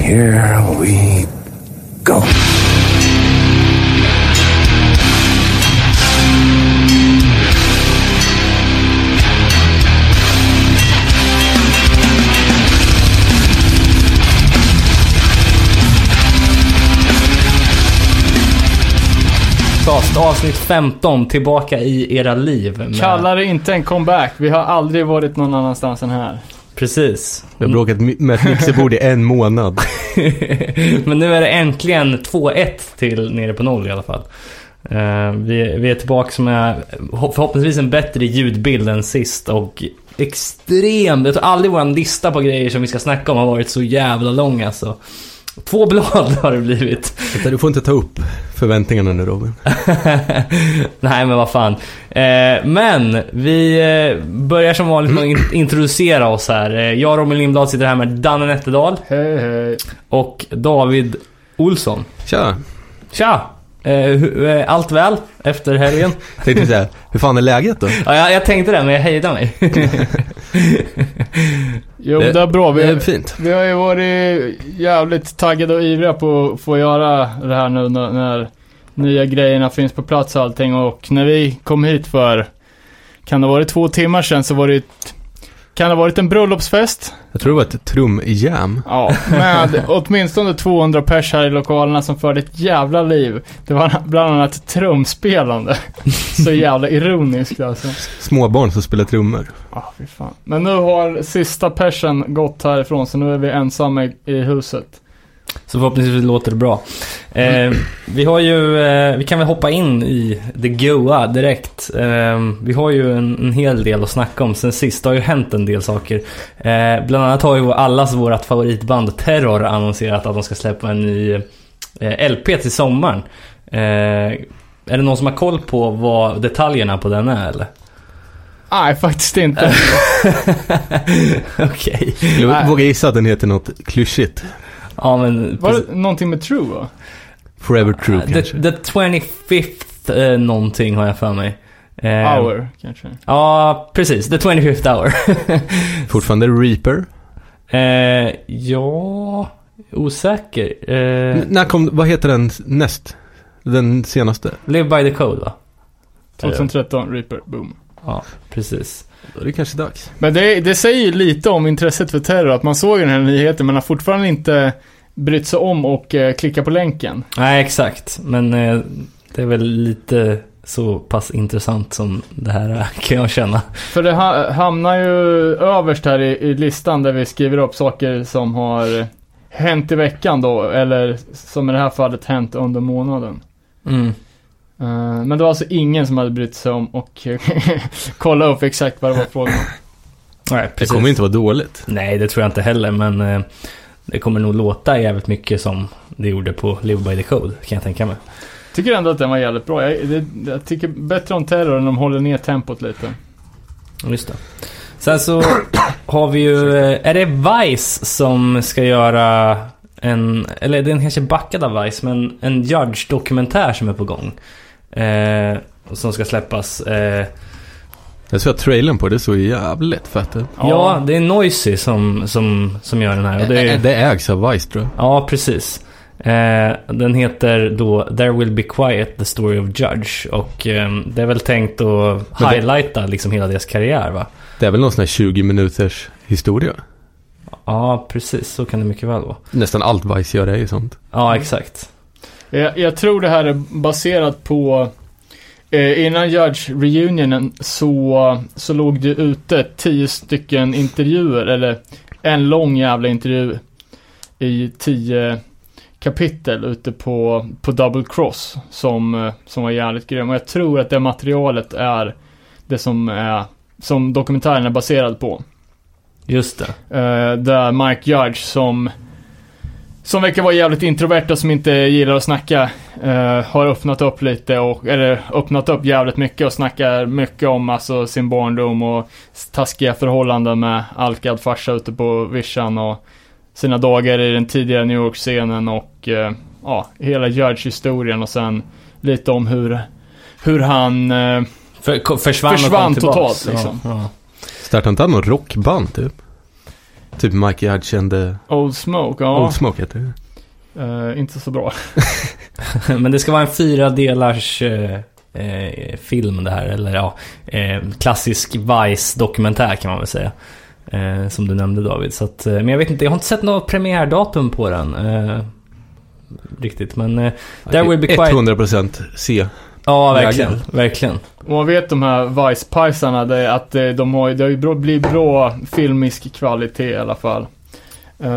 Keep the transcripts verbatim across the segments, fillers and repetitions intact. And here we go. Avsnitt femton, tillbaka i era liv med... Kallar det inte en comeback. Vi har aldrig varit någon annanstans än här. Precis. Vi har bråkat med ett mixerbord i en månad. Men nu är det äntligen två ett till nere på noll i alla fall. uh, vi, vi är tillbaka med förhoppningsvis en bättre ljudbild än sist. Och extremt, jag tror aldrig vår lista på grejer som vi ska snacka om har varit så jävla lång alltså. Två blad har det blivit. Du får inte ta upp förväntningarna nu, Robin. Nej, men vad fan. eh, Men vi eh, börjar som vanligt med att introducera oss här. eh, Jag och Robin Limblad sitter här med Danne Nettedal. Hej, hej. Och David Olsson. Tja. Tja. Uh, allt väl efter helgen? Tänkte säga, hur fan är läget då? Ja, jag, jag tänkte det, men jag hejdade mig. Jo, det, det är bra. Vi, det är fint. Vi har ju varit jävligt taggade och ivriga på att få göra det här nu när, när nya grejerna finns på plats och allting. Och när vi kom hit för, kan det ha varit två timmar sedan, så var det ett, kan det ha varit en bröllopsfest? Jag tror det var ett trumjam. Ja, med åtminstone tvåhundra pers här i lokalerna som förde ett jävla liv. Det var bland annat trumspelande. Så jävla ironiskt alltså. Småbarn som spelar trummor. Ja, fy fan. Men nu har sista persen gått härifrån, så nu är vi ensamma i, i huset. Så förhoppningsvis låter det bra. eh, Vi har ju eh, vi kan väl hoppa in i det goa direkt. eh, Vi har ju en, en hel del att snacka om. Sen sist har ju hänt en del saker. eh, Bland annat har ju allas vårt favoritband Terror annonserat att de ska släppa en ny eh, L P till sommaren. eh, Är det någon som har koll på vad detaljerna på den är eller? Nej, faktiskt inte. Okej. Okay. Jag vågar gissa att den heter något klyschigt. Ja, men var det någonting med True va? Forever True uh, kanske. The, the twenty-fifth uh, någonting har jag för mig. Uh, hour kanske. Ja, uh, precis. The twenty-fifth hour. Fortfarande Reaper? Uh, ja, osäker. Uh, N- när kom, vad heter den näst? Den senaste? Live by the Code va? tjugohundratretton, Reaper, boom. Ja, precis. Då är det kanske dags. Men det, det säger ju lite om intresset för Terror, att man såg den här nyheten men har fortfarande inte brytt sig om och eh, klicka på länken. Nej, exakt. Men eh, det är väl lite så pass intressant som det här kan jag känna. För det ha- hamnar ju överst här i, i listan där vi skriver upp saker som har hänt i veckan då, eller som i det här fallet hänt under månaden. Mm. Men det var alltså ingen som hade brytt sig om och kolla upp exakt vad det var frågan. Nej, precis. Det kommer inte vara dåligt. Nej, det tror jag inte heller, men det kommer nog låta jävligt mycket som det gjorde på Live by the Code, kan jag tänka mig. Tycker ändå att den var jävligt bra. Jag, det, jag tycker bättre om Terror än de håller ner tempot lite. Just det. Sen så har vi ju, är det Vice som ska göra en, eller det är en kanske backad av Vice, men en Judge-dokumentär som är på gång. Eh, som ska släppas. eh. Jag såg trailern på det, så jävligt fett. Ja, det är Noisy som, som, som gör den här och det, är, det ägs av Vice tror jag. Ja, precis. eh, Den heter då There will be quiet, the story of Judge. Och eh, det är väl tänkt att det, highlighta liksom hela deras karriär va? Det är väl någon sån här tjugo minuters historia. Ja, precis, så kan det mycket väl vara. Nästan allt Vice gör det ju sånt. Ja, exakt. Jag, jag tror det här är baserat på eh, innan Judge-reunionen så, så låg det ute tio stycken intervjuer, eller en lång jävla intervju i tio kapitel ute på, på Double Cross som, som var jävligt grym. Och jag tror att det materialet är det som, är, som dokumentären är baserad på. Just det. Eh, där Mike Judge som... som verkar vara jävligt introvert och som inte gillar att snacka, eh, har öppnat upp lite och, eller öppnat upp jävligt mycket och snackar mycket om alltså sin barndom och taskiga förhållanden med alkad farsa ute på vischan och sina dagar i den tidigare New York-scenen och eh, ja, hela Judge-historien och sen lite om hur, hur han eh, För, försvann, försvann totalt liksom. Ja, ja. Startade inte han någon rockband typ? Typ Mike Judge kände... Old Smoke, ja. Old Smoke heter det. Uh, inte så bra. Men det ska vara en fyra delars uh, uh, film det här, eller ja, uh, klassisk Vice dokumentär kan man väl säga, uh, som du nämnde, David. Så att, uh, men jag vet inte, jag har inte sett något premiärdatum på den uh, riktigt, men uh, There will be quiet. hundra procent se. Ja, verkligen, verkligen. Och man vet de här Vice-pajsarna, det är att de har, det har blivit bra filmisk kvalitet i alla fall.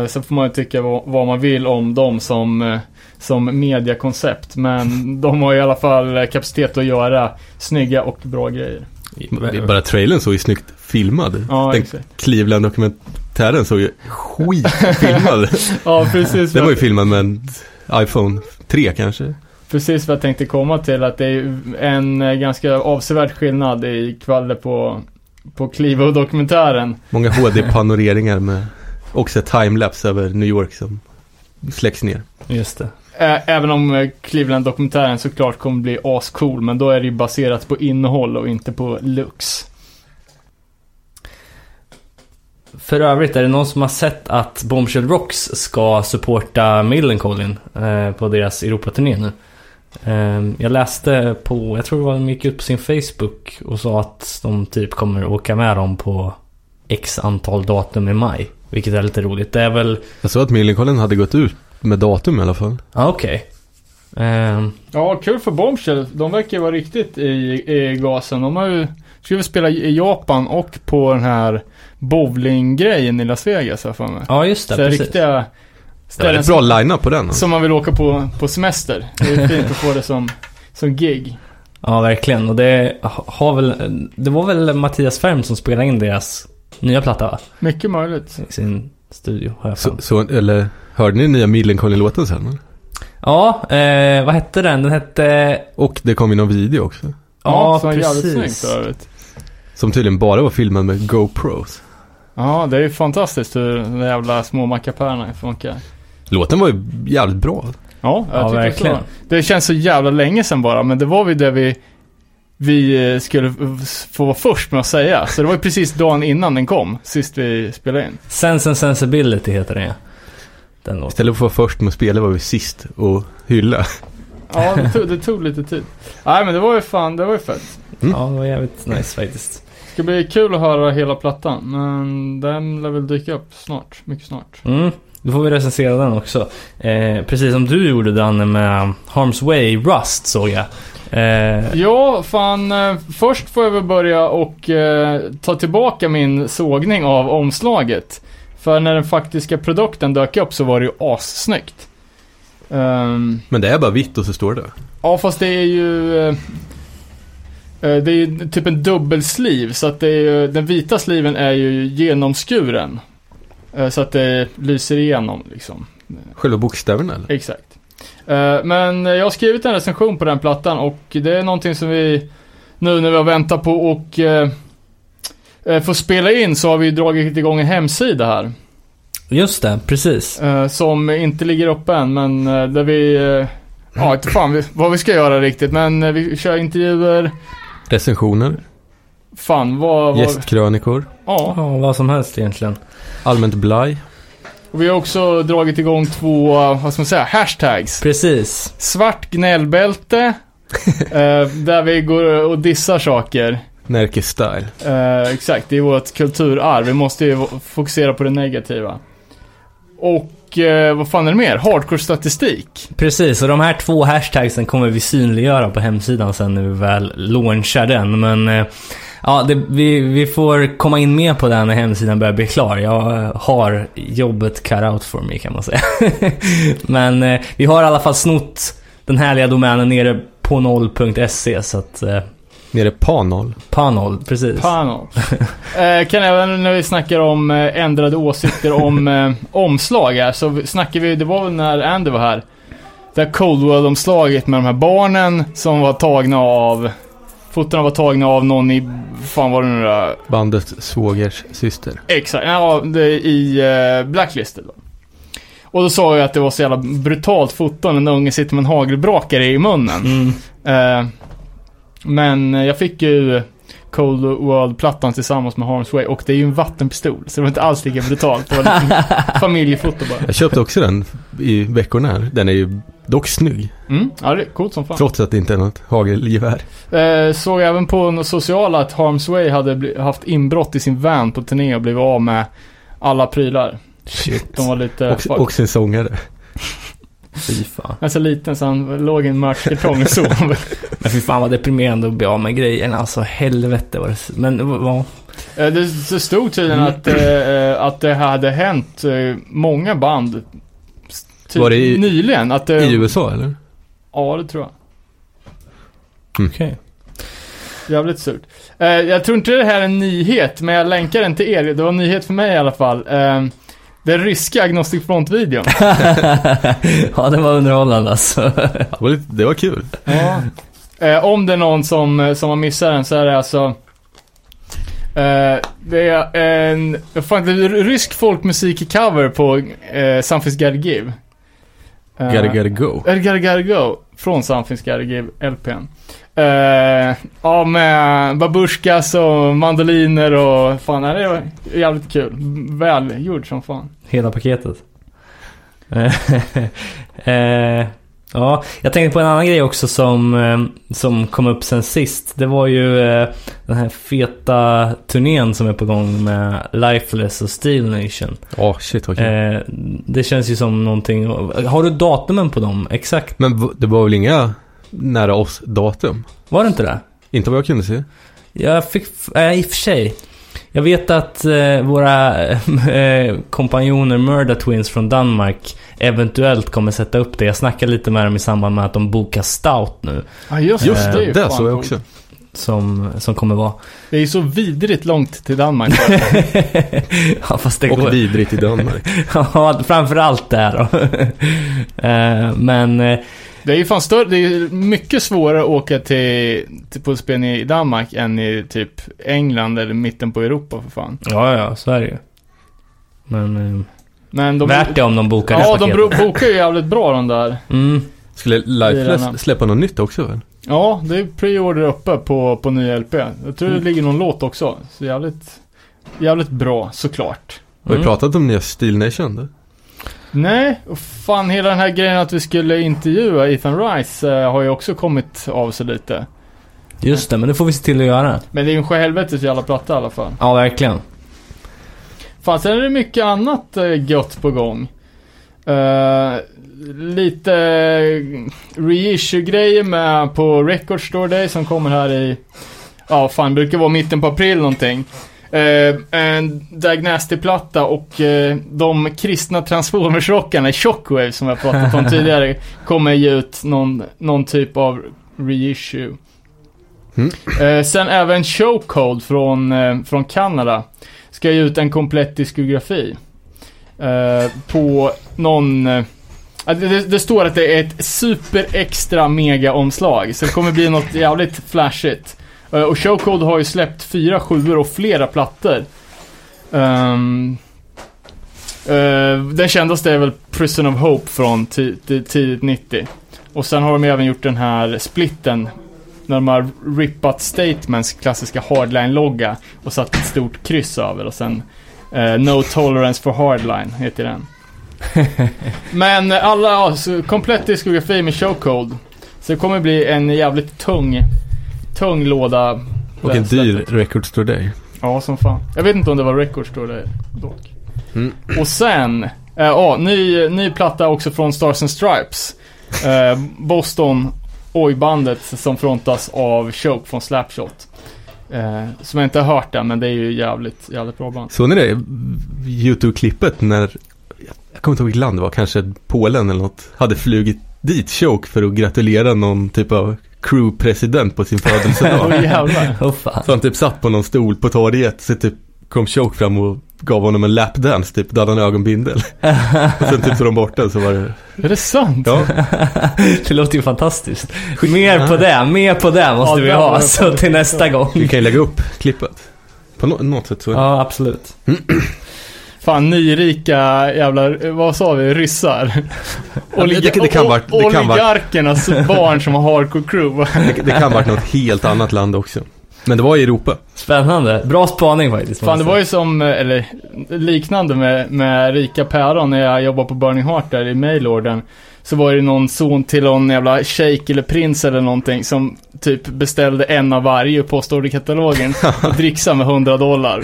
Så får man ju tycka vad man vill om dem som, som mediekoncept, men de har i alla fall kapacitet att göra snygga och bra grejer. Bara trailern såg ju snyggt filmad. Ja, den Cleveland-dokumentären såg ju skitfilmad. Ja, precis. Den var ju filmad med en iPhone tre kanske. Precis vad jag tänkte komma till, att det är en ganska avsevärd skillnad i kvalle på, på Clivo-dokumentären. Många H D-panoreringar med också timelapse över New York som släcks ner. Just det. Ä- Även om Cleveland-dokumentären såklart kommer bli ascool, men då är det ju baserat på innehåll och inte på looks. För övrigt, är det någon som har sett att Bombshell Rocks ska supporta Millencolin eh, på deras Europaturné nu? Jag läste på, jag tror det var de gick ut på sin Facebook och sa att de typ kommer åka med dem på x antal datum i maj, vilket är lite roligt. Det är väl... Jag såg att Millencolin hade gått ut med datum i alla fall. Ah, okej. Okay. Um... Ja, kul för Bombshell. De verkar vara riktigt i, i gasen. De har ju, skulle spela i Japan och på den här bowlinggrejen i Las Vegas här för mig. Ja, just det. Så precis. Riktiga... Det är en bra line-up på den. Som man vill åka på, på semester. Det är fint att få det som, som gig. Ja, verkligen. Och det, har väl, det var väl Mattias Färn som spelade in deras nya platta, va? Mycket möjligt. I sin studio, har jag så, så, eller hörde ni nya Millencolin-låten sen? Eller? Ja, eh, vad hette den? Den hette... Och det kom ju någon video också. Ja, ja precis. Snyggt, som tydligen bara var filmad med GoPros. Ja, det är ju fantastiskt hur de jävla små mackapärerna funkar. Låten var ju jävligt bra. Ja, jag ja verkligen. Det, det känns så jävla länge sedan bara, men det var ju det vi vi skulle få vara först med att säga. Så det var ju precis dagen innan den kom, sist vi spelade in. Sense and Sensibility heter den. Den låten. Istället för att vara först med att spela var vi sist och hylla. Ja, det tog, det tog lite tid. Nej, men det var ju fan, det var ju fett. Mm. Ja, det var jävligt nice faktiskt. Det ska bli kul att höra hela plattan, men den lär väl dyka upp snart, mycket snart. Mm. Då får vi recensera den också. Eh, precis som du gjorde, Danne, med Harm's Way Rust, såg jag. Eh... Ja, fan. Eh, först får jag väl börja och eh, ta tillbaka min sågning av omslaget. För när den faktiska produkten dök upp så var det ju assnyggt. Um... Men det är bara vitt och så står det. Ja, fast det är ju... Eh... Det är ju typ en dubbelsliv, så att det är ju, den vita sliven är ju genomskuren, så att det lyser igenom liksom. Själva bokstäverna, eller? Exakt. Men jag har skrivit en recension på den plattan, och det är någonting som vi nu när vi har väntat på och får spela in, så har vi dragit igång en hemsida här. Just det, precis. Som inte ligger uppe än, men där vi, ja inte fan vad vi ska göra riktigt, men vi kör intervjuer, recensioner. Fan, vad... vad... Gästkrönikor. Ja. Ja, vad som helst egentligen. Allmänt blaj. Och vi har också dragit igång två, vad ska man säga, hashtags. Precis. Svart gnällbälte, eh, där vi går och dissar saker. Närke-style. Eh, exakt, det är vårt kulturarv. Vi måste ju fokusera på det negativa. Och Eh, vad fan är det mer? Hardcore-statistik. Precis, och de här två hashtagsen kommer vi synliggöra på hemsidan sen när vi väl launchar den. Men eh, ja, det, vi, vi får komma in mer på den när hemsidan börjar bli klar. Jag har jobbet cut out for me, kan man säga. Men eh, vi har i alla fall snott den härliga domänen nere på noll punkt se, så att... Eh, nere panol. Panol, precis. Panol. Eh, kan även när vi snackar om eh, ändrade åsikter om eh, omslag här, så snackar vi, det var väl när Andy var här, det här Coldwell-omslaget med de här barnen som var tagna av, fotorna var tagna av någon i, fan var det nu där? Bandets svågers syster. Exakt, ja, det i eh, Blacklisted då. Och då sa jag att det var så jävla brutalt foton, en unge sitter med en hagelbrakare i munnen. Mm. Eh, Men jag fick ju Cold World-plattan tillsammans med Harm's Way. Och det är ju en vattenpistol, så det var inte alls lika brutalt. Det var lite familjefoto bara. Jag köpte också den i veckorna här. Den är ju dock snygg. Mm, ja, det är coolt som fan. Trots att det inte är något hagelgevär. Eh, såg även på något sociala att Harm's Way hade bli- haft inbrott i sin van på turné och blev av med alla prylar. Shit. De var lite... Och, och sin sångare. Fy fan. Alltså liten så han låg i en mörk kartong och sov. Men fy fan vad deprimerande att bli av med grejerna. Alltså helvete var det. Men vad... Det stod tydligen att, eh, att det hade hänt många band typ var det i, nyligen. Att det, i U S A eller? Ja, det tror jag. Mm. Okej. Okay. Jävligt surt. Eh, jag tror inte det här är en nyhet, men jag länkar den till er. Det var en nyhet för mig i alla fall. Eh, Den ryska Agnostic Front-videon. Ja, det var underhållande alltså. Det var kul. Ja. Eh, om det är någon som, som har missat den så är det alltså... Eh, det är en fan, det är rysk folkmusik-cover på eh, Something's Gotta Give. Eh, gotta Gotta Go. Eh, gotta Gotta Go från Something's Gotta Give L P:n. Eh, ja, med babushkas och mandoliner och fan, det är jävligt kul. Välgjord som fan. Hela paketet. eh, ja, jag tänkte på en annan grej också som, som kom upp sen sist. Det var ju eh, den här feta turnén som är på gång med Lifeless och Steel Nation. Ja, oh, shit, okay. eh, Det känns ju som någonting. Har du datumen på dem? Exakt. Men det var väl inga... nära oss datum. Var det inte det? Inte vad jag kunde se. Jag fick, äh, i och för sig. Jag vet att eh, våra eh, kompanjoner Murder Twins från Danmark eventuellt kommer sätta upp det. Jag snackar lite med dem i samband med att de bokar Stout nu. Ja, just, eh, just det. Det så jag också. Som, som kommer vara. Det är ju så vidrigt långt till Danmark. Ja, fast det och går. Vidrigt i Danmark. Ja, framförallt där då. eh, Men... Eh, Det är ju fan större, det är mycket svårare att åka till, till på spelning i Danmark än i typ England eller mitten på Europa för fan. Ja, ja, så är det ju. Men, Men de, värt det om de bokar. Ja, de paketer. Bokar ju jävligt bra de där. Mm. Skulle Lifeless släppa något nytt också väl? Ja, det är pre-order uppe på, på ny L P. Jag tror mm. det ligger någon låt också. Så jävligt, jävligt bra såklart. Har vi mm. pratat om nya Steel Nation då? Nej, och fan hela den här grejen att vi skulle intervjua Ethan Rice eh, har ju också kommit av sig lite. Just det, men det får vi se till att göra. Men det är ju en sjöhelvetes jävla platta i alla fall. Ja, verkligen. Fan, sen är det mycket annat eh, gött på gång. eh, Lite reissue-grejer med på Record Store Day som kommer här i, ja fan, brukar vara mitten på april någonting. Uh, en Diagnostic-platta och uh, de kristna Transformers-rockarna i Shockwave som jag pratat om tidigare kommer ge ut någon, någon typ av reissue. Mm. Uh, sen även Showcode från, uh, från Kanada ska ge ut en komplett diskografi uh, på någon... Uh, det, det står att det är ett super extra mega omslag, så det kommer bli något jävligt flashigt. Och Showcode har ju släppt fyra sjuor och flera plattor. Um, uh, den kändaste är väl Prison of Hope från t- t- tidigt nittio. Och sen har de även gjort den här splitten när de har rippat Statements klassiska hardline-logga och satt ett stort kryss över. Och sen uh, No Tolerance for Hardline heter den. Men alla, ja, så komplett diskografi med Showcode. Så det kommer bli en jävligt tung... tung låda. Och en dyr Record Store Day. Ja, som fan. Jag vet inte om det var Record Store Day dock. Mm. Och sen äh, ja, ny, ny platta också från Stars and Stripes. äh, Boston Oj-bandet som frontas av Choke från Slapshot. äh, Som jag inte har hört än, men det är ju jävligt, jävligt bra band. Så ni det YouTube-klippet när, jag kommer inte ihåg vilket land det var, kanske Polen eller något, hade flugit dit Choke för att gratulera någon typ av crew-president på sin födelsedag. Oh, jävlar. Oh, fan. Så han typ satt på någon stol på torget, så typ kom Choke fram och gav honom en lapdance, typ där han ögonbindel. Och sen typ så de borta, så var det... Är det sant? Ja. Det låter ju fantastiskt. Mer ja. på det, mer på det måste ja, vi ha så till nästa gång. Vi kan ju lägga upp klippet. På no- något sätt så. Ja, absolut. Fan, nyrika jävlar, vad sa vi, ryssar. Oligarkernas barn som har hardcore crew. Det, det kan vara något helt annat land också. Men det var i Europa. Spännande, bra spaning faktiskt. Fan, det var ju som, eller liknande med, med Rika Päron. När jag jobbade på Burning Heart där i Mailorden, så var det någon son till någon jävla shejk eller prins eller någonting som typ beställde en av varje och påstod i katalogen och dricksa med hundra dollar.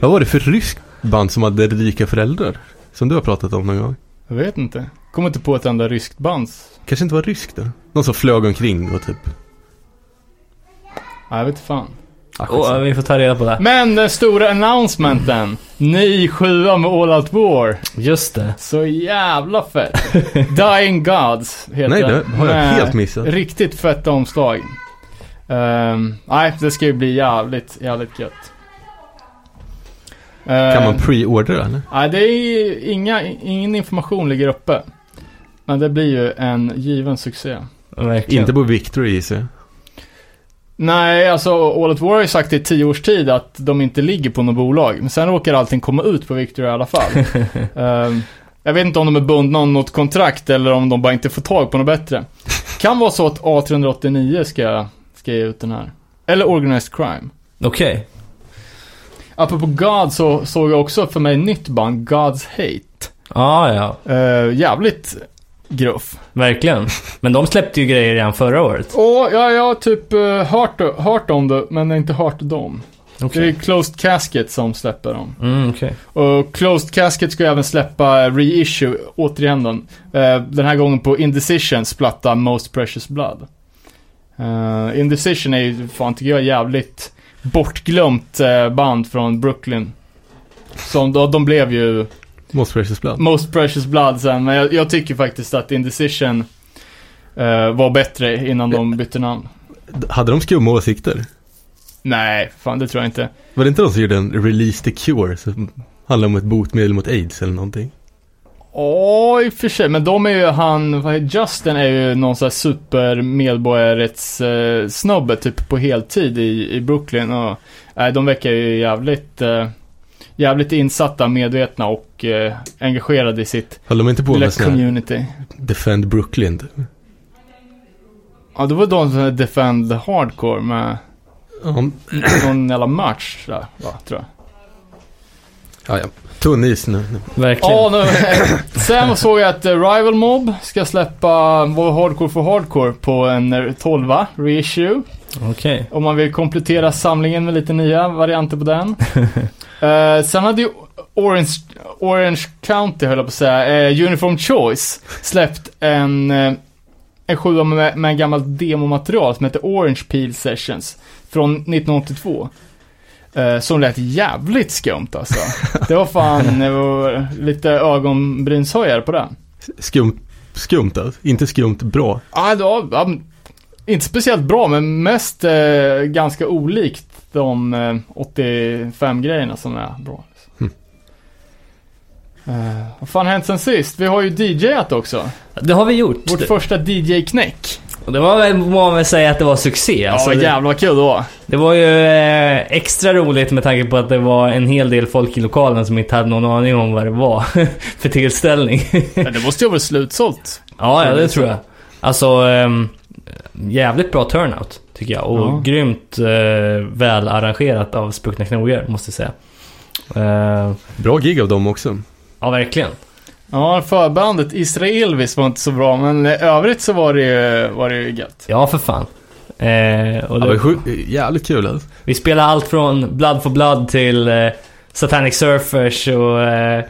Vad var det för rysk band som hade rika föräldrar som du har pratat om någon gång? Jag vet inte, kommer inte på ett enda ryskt bands. Kanske inte var ryskt då? Någon som flög omkring och typ... Ja, jag vet inte fan. Oh, vi får ta reda på det. Men den stora announcementen. Mm. Ny sjua med All Out War. Just det. Så jävla fett. Dying Gods heter. Nej, det har jag helt missat. Riktigt fett omslag. Um, nej, det ska ju bli jävligt, jävligt gött. Uh, kan man pre-ordera eller? Nej, det är inga, ingen information ligger uppe. Men det blir ju en given succé. Verkligen. Inte på Victory i sig. Nej, alltså All At War har ju sagt i tio års tid att de inte ligger på något bolag. Men sen råkar allting komma ut på Victory i alla fall. um, jag vet inte om de är bundna av något kontrakt eller om de bara inte får tag på något bättre. Kan vara så att A tre åttionio ska, ska ge ut den här. Eller Organized Crime. Okej. Okay. Apropå God så såg jag också för mig nytt band, God's Hate. Ah, ja, ja. Uh, jävligt... gruff. Verkligen. Men de släppte ju grejer redan förra året. Åh, ja, jag har typ uh, hört, hört om det, men inte hört dem. Okay. Det är Closed Casket som släpper dem. Mm, okay. Och Closed Casket ska även släppa reissue, återigen den. Uh, den här gången på Indecisions platta Most Precious Blood. Uh, Indecision är ju, fan tycker jag, jävligt bortglömt uh, band från Brooklyn. Som då, de blev ju... Most Precious Blood. Most Precious Blood sen, men jag, jag tycker faktiskt att Indecision uh, var bättre innan de bytte namn. Hade de skumma åsikter? Nej, fan det tror jag inte. Var det inte de som gjorde en Release the Cure som handlar om ett botemedel mot AIDS eller någonting? Ja, i och för sig, men de är ju han, vad heter, Justin är ju någon sån här super medborgarrätts uh, snobbe typ på heltid i, i Brooklyn och uh, de verkar ju jävligt... Uh, jävligt insatta, medvetna och eh, engagerade i sitt lilla community. Defend Brooklyn. Ja, det var de som Defend Hardcore med mm. någon jävla match där, va, tror jag. Ja, ja. Tunn is nu. nu. Verkligen. Ja, nu. Sen såg jag att Rival Mob ska släppa Hardcore for Hardcore på en tolva reissue. Okej. Okay. Om man vill komplettera samlingen med lite nya varianter på den. Uh, sen hade ju Orange, Orange County, höll jag på att säga, uh, Uniform Choice släppt en uh, en sjua med, med en gammal demomaterial som heter Orange Peel Sessions från nitton åttiotvå uh, som lät jävligt skumt alltså. Det var fan det var lite ögonbrynshöjare på den. Skumt, skumt alltså. Inte skumt bra. Ja, uh, uh, inte speciellt bra, men mest uh, ganska olikt de eh, åttiofem grejerna som är bra. Mm. Eh, vad fan hänt sen sist? Vi har ju D J:at också. Det har vi gjort. Vårt det. första D J-knäck. Och det var väl, må man säga, att det var succé. Ja, alltså, jävla kul då. Det var ju eh, extra roligt med tanke på att det var en hel del folk i lokalen som inte hade någon aning om vad det var för tillställning. Men det måste ju vara slutsålt. Ja, ja, det tror jag. Alltså, eh, jävligt bra turnout. Tycker jag. Och ja. grymt eh, väl arrangerat av Spruckna Knogar, måste jag säga. Eh, bra gig av dem också. Ja, verkligen. Ja, förbandet Israelvis var inte så bra, men övrigt så var det ju, var det ju gött. Ja, för fan. Eh, och det, ja, det var jävligt kul. Alltså. Vi spelade allt från Blood for Blood till eh, Satanic Surfers och eh,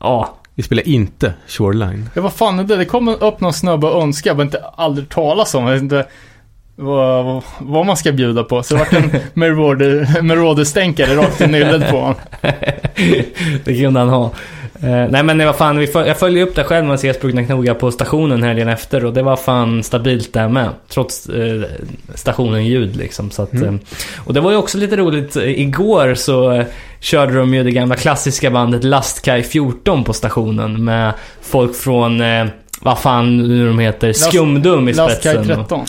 ja... Vi spelar inte Shoreline. Ja, vad fan är det? Det kom upp någon snubbe och önska. Jag har inte aldrig talas om. Jag vet inte vad, vad, vad man ska bjuda på. Så det vart en Marauder-stänkare rakt i nyllet på honom. Det kunde han ha. Eh, nej, men vad fan. Vi föl- jag följer upp det själv när jag sprungna knoga på stationen helgen efter. Och det var fan stabilt där med. Trots eh, stationen ljud liksom. Så att, mm. eh, och det var ju också lite roligt. Igår så... Eh, körde de ju det gamla klassiska bandet Lastkaj fjorton på stationen med folk från, eh, vad fan nu de heter, Skumdum i spetsen. Lastkaj tretton.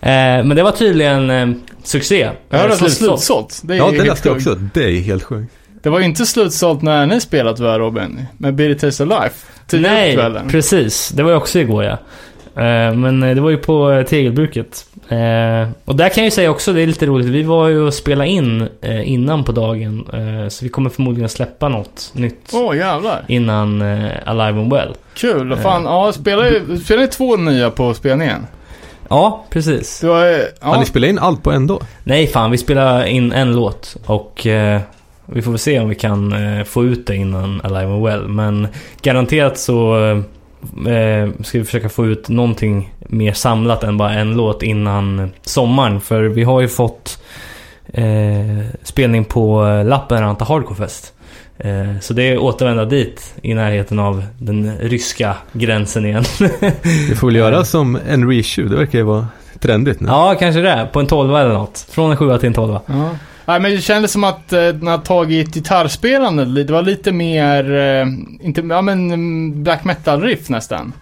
eh, men det var tydligen eh, succé. Jag hörde att det var slutsålt. Det är ja, det läste jag också. Det är helt sjukt. Det var ju inte slutsålt när ni spelat, var Robin, med Billy Taste of Life. Nej, kvällen. Precis. Det var ju också igår, ja. Men det var ju på tegelbruket. Och där kan jag ju säga också, det är lite roligt, vi var ju och spelade in innan på dagen, så vi kommer förmodligen släppa något nytt oh, jävlar. Innan Alive and Well. Kul, fan, ja, spelar ni två nya på spelningen? Ja, precis. Har ja. Ni spelat in allt på en då? Nej fan, vi spelar in en låt. Och vi får väl se om vi kan få ut det innan Alive and Well. Men garanterat så ska vi försöka få ut någonting mer samlat än bara en låt innan sommaren, för vi har ju fått eh, spelning på Lappenranta Hardcorefest, eh, så det är återvända dit i närheten av den ryska gränsen igen. Det får väl göra som en reissue, det verkar ju vara trendigt nu. Ja, kanske det är, på en tolva eller något, från en sjua till en tolva. Ja. Nej, men det kändes som att eh, den har tagit gitarrspelande. Det var lite mer eh, inte, ja, men black metal riff nästan.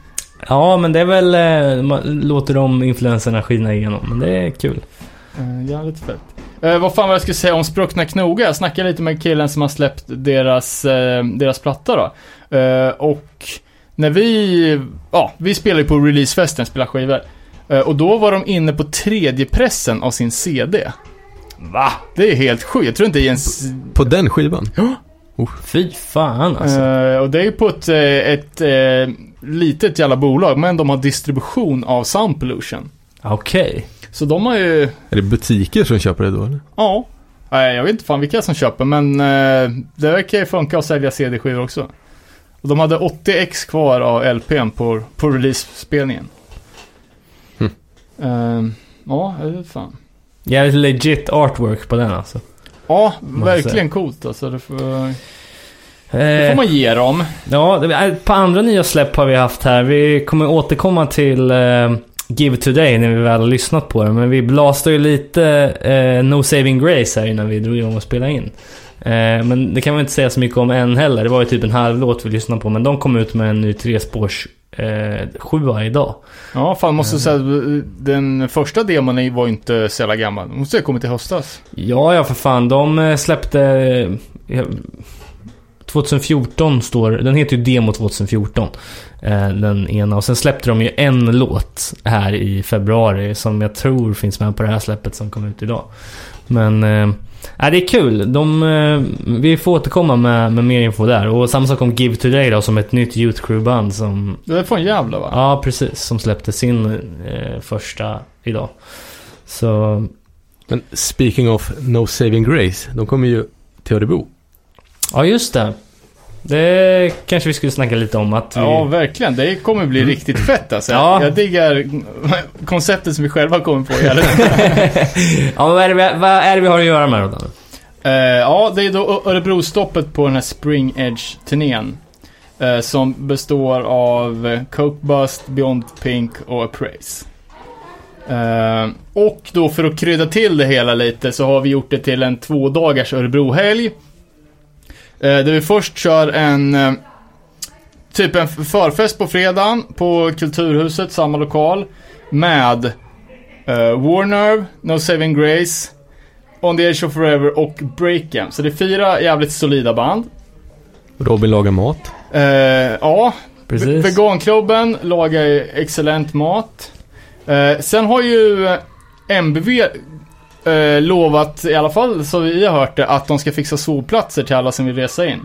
Ja, men det är väl eh, man låter de influenserna skina igenom. Men det är kul. eh, Ja, lite fett. eh, Vad fan var jag skulle säga om Spruckna Knogar? Jag snackade lite med killen som har släppt deras, eh, deras platta då. eh, Och när vi ja, vi spelade på releasefesten, spelade skivor, eh, och då var de inne på tredje pressen av sin C D. Va? Det är helt sjukt. Jag tror inte ens... På den skivan? Ja. Oh. Fy fan alltså. Uh, och det är ju på ett, ett, ett litet jävla bolag, men de har distribution av Sound Pollution. Okej. Okay. Så de har ju... Är det butiker som köper det då eller? Ja. Uh, jag vet inte fan vilka som köper, men uh, det verkar ju funka att sälja C D-skivor också. Och de hade åttio ex kvar av L P:n på, på release-spelningen. Mm. Uh, ja, jag vet fan. Jävligt legit artwork på den alltså. Ja, verkligen coolt alltså. Det får, det får man ge dem. Ja, på andra nya släpp har vi haft här. Vi kommer återkomma till eh, Give Today när vi väl har lyssnat på det. Men vi blastar ju lite eh, No Saving Grace här innan vi drog igång och spelade in. eh, Men det kan man inte säga så mycket om än heller. Det var ju typ en halv låt vi lyssnade på. Men de kom ut med en ny trespårs Eh, sjua idag. Ja, fan måste eh. säga den första demon var ju inte så jävla gammal. De måste ha kommit i höstas. Ja, ja för fan. De släppte tjugohundrafjorton står. Den heter ju Demo tjugohundrafjorton, eh, den ena. Och sen släppte de ju en låt här i februari som jag tror finns med på det här släppet som kom ut idag. Men eh, ja, det är kul. De, vi får återkomma med, med mer info där. Och samma sak om Give Today då, som ett nytt Youth Crew-band som... Det är från jävla va? Ja, precis. Som släppte sin eh, första idag. Så... Men speaking of No Saving Grace, de kommer ju till Örebro. Ja, just det. Det kanske vi skulle snacka lite om att vi... Ja, verkligen. Det kommer bli mm. riktigt fett alltså. Ja. Jag diggar konceptet som vi själva kommer på. Ja, vad är, det vi, vad är det vi har att göra med då? Uh, ja, det är då Örebro-stoppet på den här Spring Edge-turnén, uh, som består av Coke Bust, Beyond Pink och Appraise. Uh, och då för att krydda till det hela lite så har vi gjort det till en två dagars Örebro-helg. Där vi först kör en typ en förfest på fredagen på Kulturhuset, samma lokal, med uh, Warner, No Saving Grace, On the Edge of Forever och Break'em. Så det är fyra jävligt solida band. Robin lagar mat. uh, Ja, precis. Veganklubben lagar excellent mat. uh, Sen har ju M B V Eh, lovat, i alla fall så vi har hört det, att de ska fixa sovplatser till alla som vill resa in.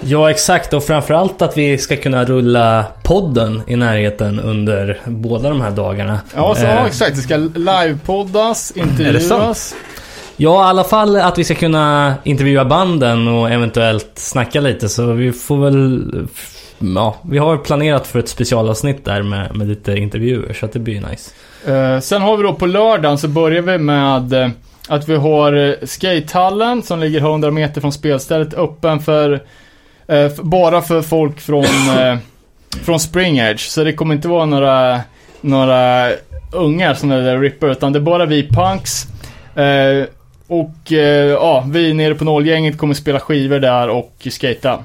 Ja, exakt. Och framförallt att vi ska kunna rulla podden i närheten under båda de här dagarna. Ja, så, eh. ja exakt. Det ska livepoddas, intervjuas. Ja, i alla fall att vi ska kunna intervjua banden och eventuellt snacka lite. Så vi får väl... Ja, vi har planerat för ett specialavsnitt där med, med lite intervjuer, så att det blir nice. Uh, sen har vi då på lördagen så börjar vi med uh, att vi har uh, skatehallen som ligger hundra meter från spelstället öppen för, uh, för bara för folk från, uh, från Spring Edge. Så det kommer inte vara några, några ungar som är där Ripper, utan det är bara vi punks. Uh, och uh, ja, vi nere på nollgänget kommer spela skivor där och skata.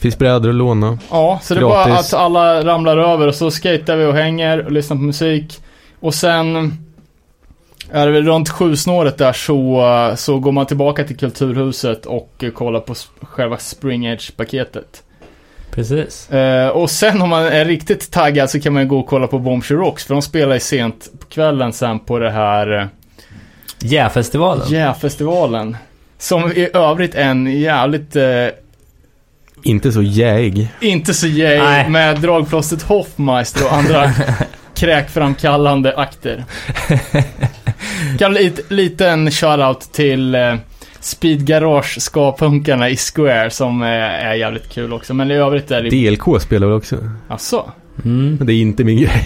Finns brädor att låna. Ja, så det är bara att alla ramlar över och så skater vi och hänger och lyssnar på musik. Och sen är det väl runt sjusnåret där så, så går man tillbaka till Kulturhuset och kollar på själva Spring Edge-paketet. Precis. Eh, och sen om man är riktigt taggad så kan man gå och kolla på Bombshell Rocks, för de spelar ju sent på kvällen sen på det här Jävfestivalen. Eh, yeah, Jävfestivalen. Yeah, som i övrigt en jävligt eh, inte så jäg. Inte så jäg Nej. Med dragplåstet Hoffmeister och andra kräkframkallande akter. Kan lite liten shoutout till eh, Speed Garage ska-punkarna i Square som är, är jävligt kul också. Men i övrigt är det... D L K spelar väl också? Asså? Mm. Men det är inte min grej.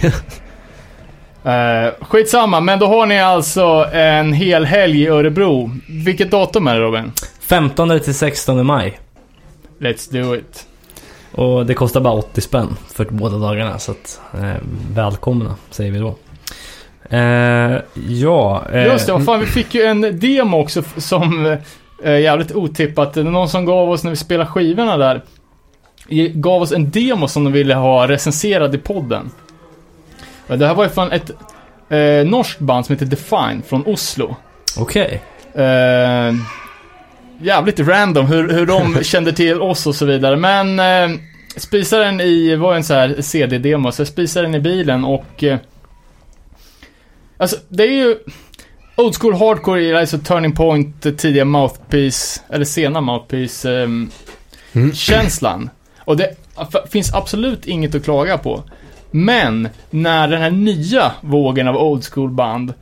uh, Skitsamma, men då har ni alltså en hel helg i Örebro. Vilket datum är det, Robin? femtonde till sextonde maj. Let's do it. Och det kostar bara åttio spänn för båda dagarna. Så att, eh, välkomna säger vi då. Eh, ja, eh. Just det, och fan, vi fick ju en demo också som eh, jävligt otippat. Någon som gav oss när vi spelade skivorna där, gav oss en demo som de ville ha recenserad i podden. Det här var ju fan ett eh, norskt band som heter Define från Oslo. Okej. Okay. Eh, jävligt random hur, hur de kände till oss och så vidare. Men eh, spisaren i var en så här C D-demo, så jag spisade den i bilen och eh, alltså det är ju old school hardcore, alltså Turning Point, tidiga Mouthpiece eller sena Mouthpiece eh, mm. känslan. Och det f- finns absolut inget att klaga på. Men när den här nya vågen av old school band,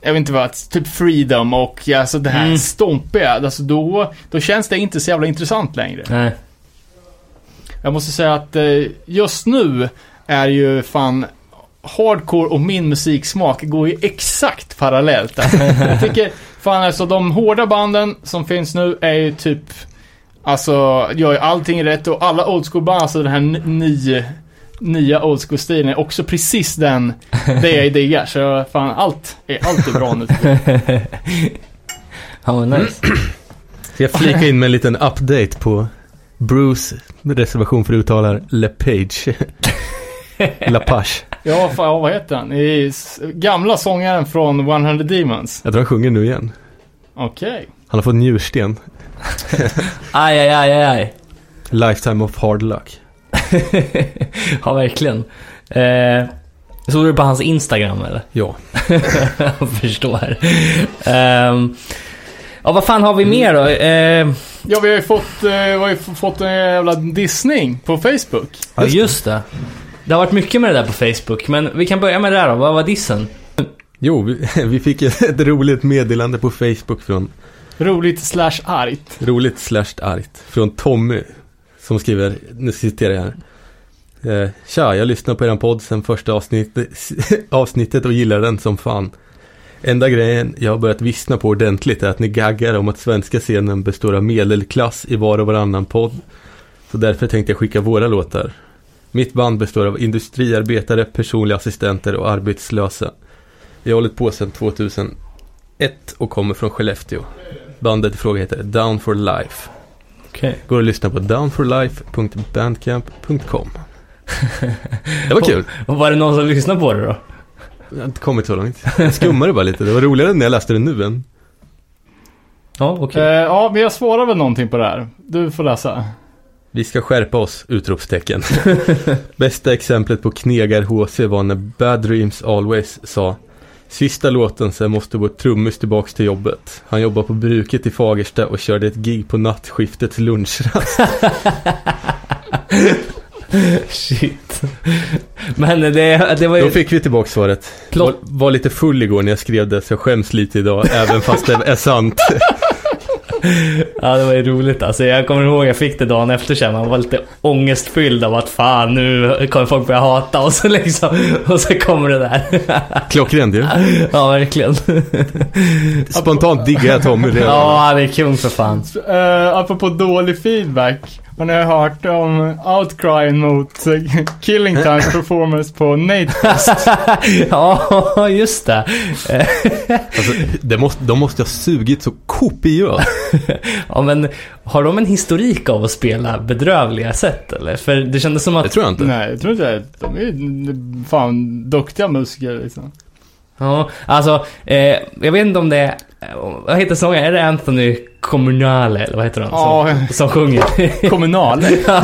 jag vet inte vad, typ Freedom och alltså det här mm. stompiga, alltså då, då känns det inte så jävla intressant längre. Nej. Jag måste säga att eh, just nu är ju fan hardcore och min musiksmak går ju exakt parallellt. Jag tycker fan alltså de hårda banden som finns nu är ju typ, alltså gör ju allting rätt, och alla old school band, alltså den här ny, nya old school stilen är också precis den det jag diggar. Så fan allt är alltid bra nu. Ja, oh, nice. Så jag flikar in med en liten update på Bruce med reservation för uttalar LePage. LaPage. Ja, fan, vad heter han? I gamla sångaren från hundra Demons. Jag tror han sjunger nu igen. Okej. Okay. Han har fått njursten. Aj, aj, aj, aj. Lifetime of hard luck. Ja, verkligen. Eh, såg du på hans Instagram, eller? Ja. Jag förstår. Eh, ja, vad fan har vi mer då? Eh, ja, vi har ju fått, eh, vi har ju fått en jävla dissning på Facebook. Ja, just det. Det har varit mycket med det där på Facebook, men vi kan börja med det här då. Vad var dissen? Jo, vi, vi fick ett roligt meddelande på Facebook från... Roligt slash argt. Roligt slash argt. Från Tommy, som skriver, nu citerar jag här. Eh, Tja, jag lyssnar på er podd sen första avsnittet, avsnittet och gillar den som fan. Enda grejen jag har börjat vissna på ordentligt är att ni gaggar om att svenska scenen består av medelklass i var och varannan podd. Så därför tänkte jag skicka våra låtar. Mitt band består av industriarbetare, personliga assistenter och arbetslösa. Jag har hållit på sedan tjugohundraett och kommer från Skellefteå. Bandet i fråga heter Down for Life. Okay. Går att lyssna på down for life punkt bandcamp punkt com. Det var kul. Och var det någon som lyssnade på det då? Jag har inte kommit så långt. Jag skummade bara lite. Det var roligare när jag läste det nu än. Ja, okej. Okay. Eh, ja, men jag svarar väl någonting på det här. Du får läsa. Vi ska skärpa oss, utropstecken. Bästa exemplet på knegar H C var när Bad Dreams Always sa: sista låten sen måste vår trummus tillbaks till jobbet. Han jobbar på bruket i Fagersta och körde ett gig på nattskiftets lunchrast. Shit. Men det, det var ju... Då fick vi tillbaka svaret. Plot... Var, var lite full igår när jag skrev det, så jag skäms lite idag, även fast det är sant. Ja, det var ju roligt alltså. Jag kommer ihåg, jag fick det dagen efter sen. Man var lite ångestfylld av att fan, nu kommer folk börja hata. Och så liksom, och så kommer det där. Klockrent ju. Ja, verkligen. Spontant diggar jag Tommy redan. Ja, det är kung för fan. uh, Apropå dålig feedback, har ni hört om outcry mot Killing Times performance på Natefest? Ja, just det. Alltså, det måste, de måste ha sugit så kopiöst. Ja, men har de en historik av att spela bedrövliga sätt, eller? För det kändes som att... Det tror jag inte. Nej, jag tror inte. De är fan duktiga musiker liksom. Ja, alltså eh, jag vet inte om det är, vad heter sången? Är det Anthony Kommunal eller vad heter han? Som, oh. som sjunger Kommunal? Ja,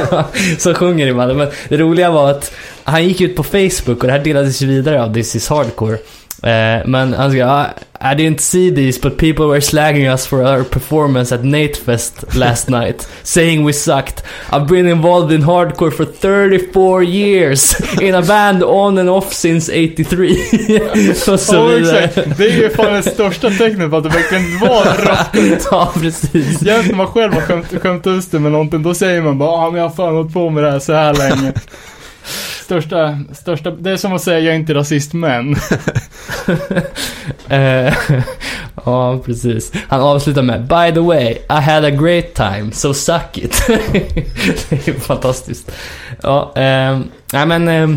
som sjunger i mannen. Men det roliga var att han gick ut på Facebook och det här delades vidare av This is Hardcore. Eh, men han skrev, I didn't see these but people were slagging us for our performance at Natefest last night, saying we sucked. I've been involved in hardcore for thirty-four years in a band on and off since eighty-three. Och så oh, exakt. Det är ju fan det största tecknet på att det verkligen var rökigt. Ja, precis. Jämt man själv har skämt, skämt ut det med någonting, då säger man bara, ah, men jag har fan hållit på med det här så här länge. Största, största, det är som att säga jag är inte rasist, men eh, ja, precis. Han avslutar med, by the way, I had a great time, so suck it. Det är fantastiskt. Ja, eh, nej, men eh,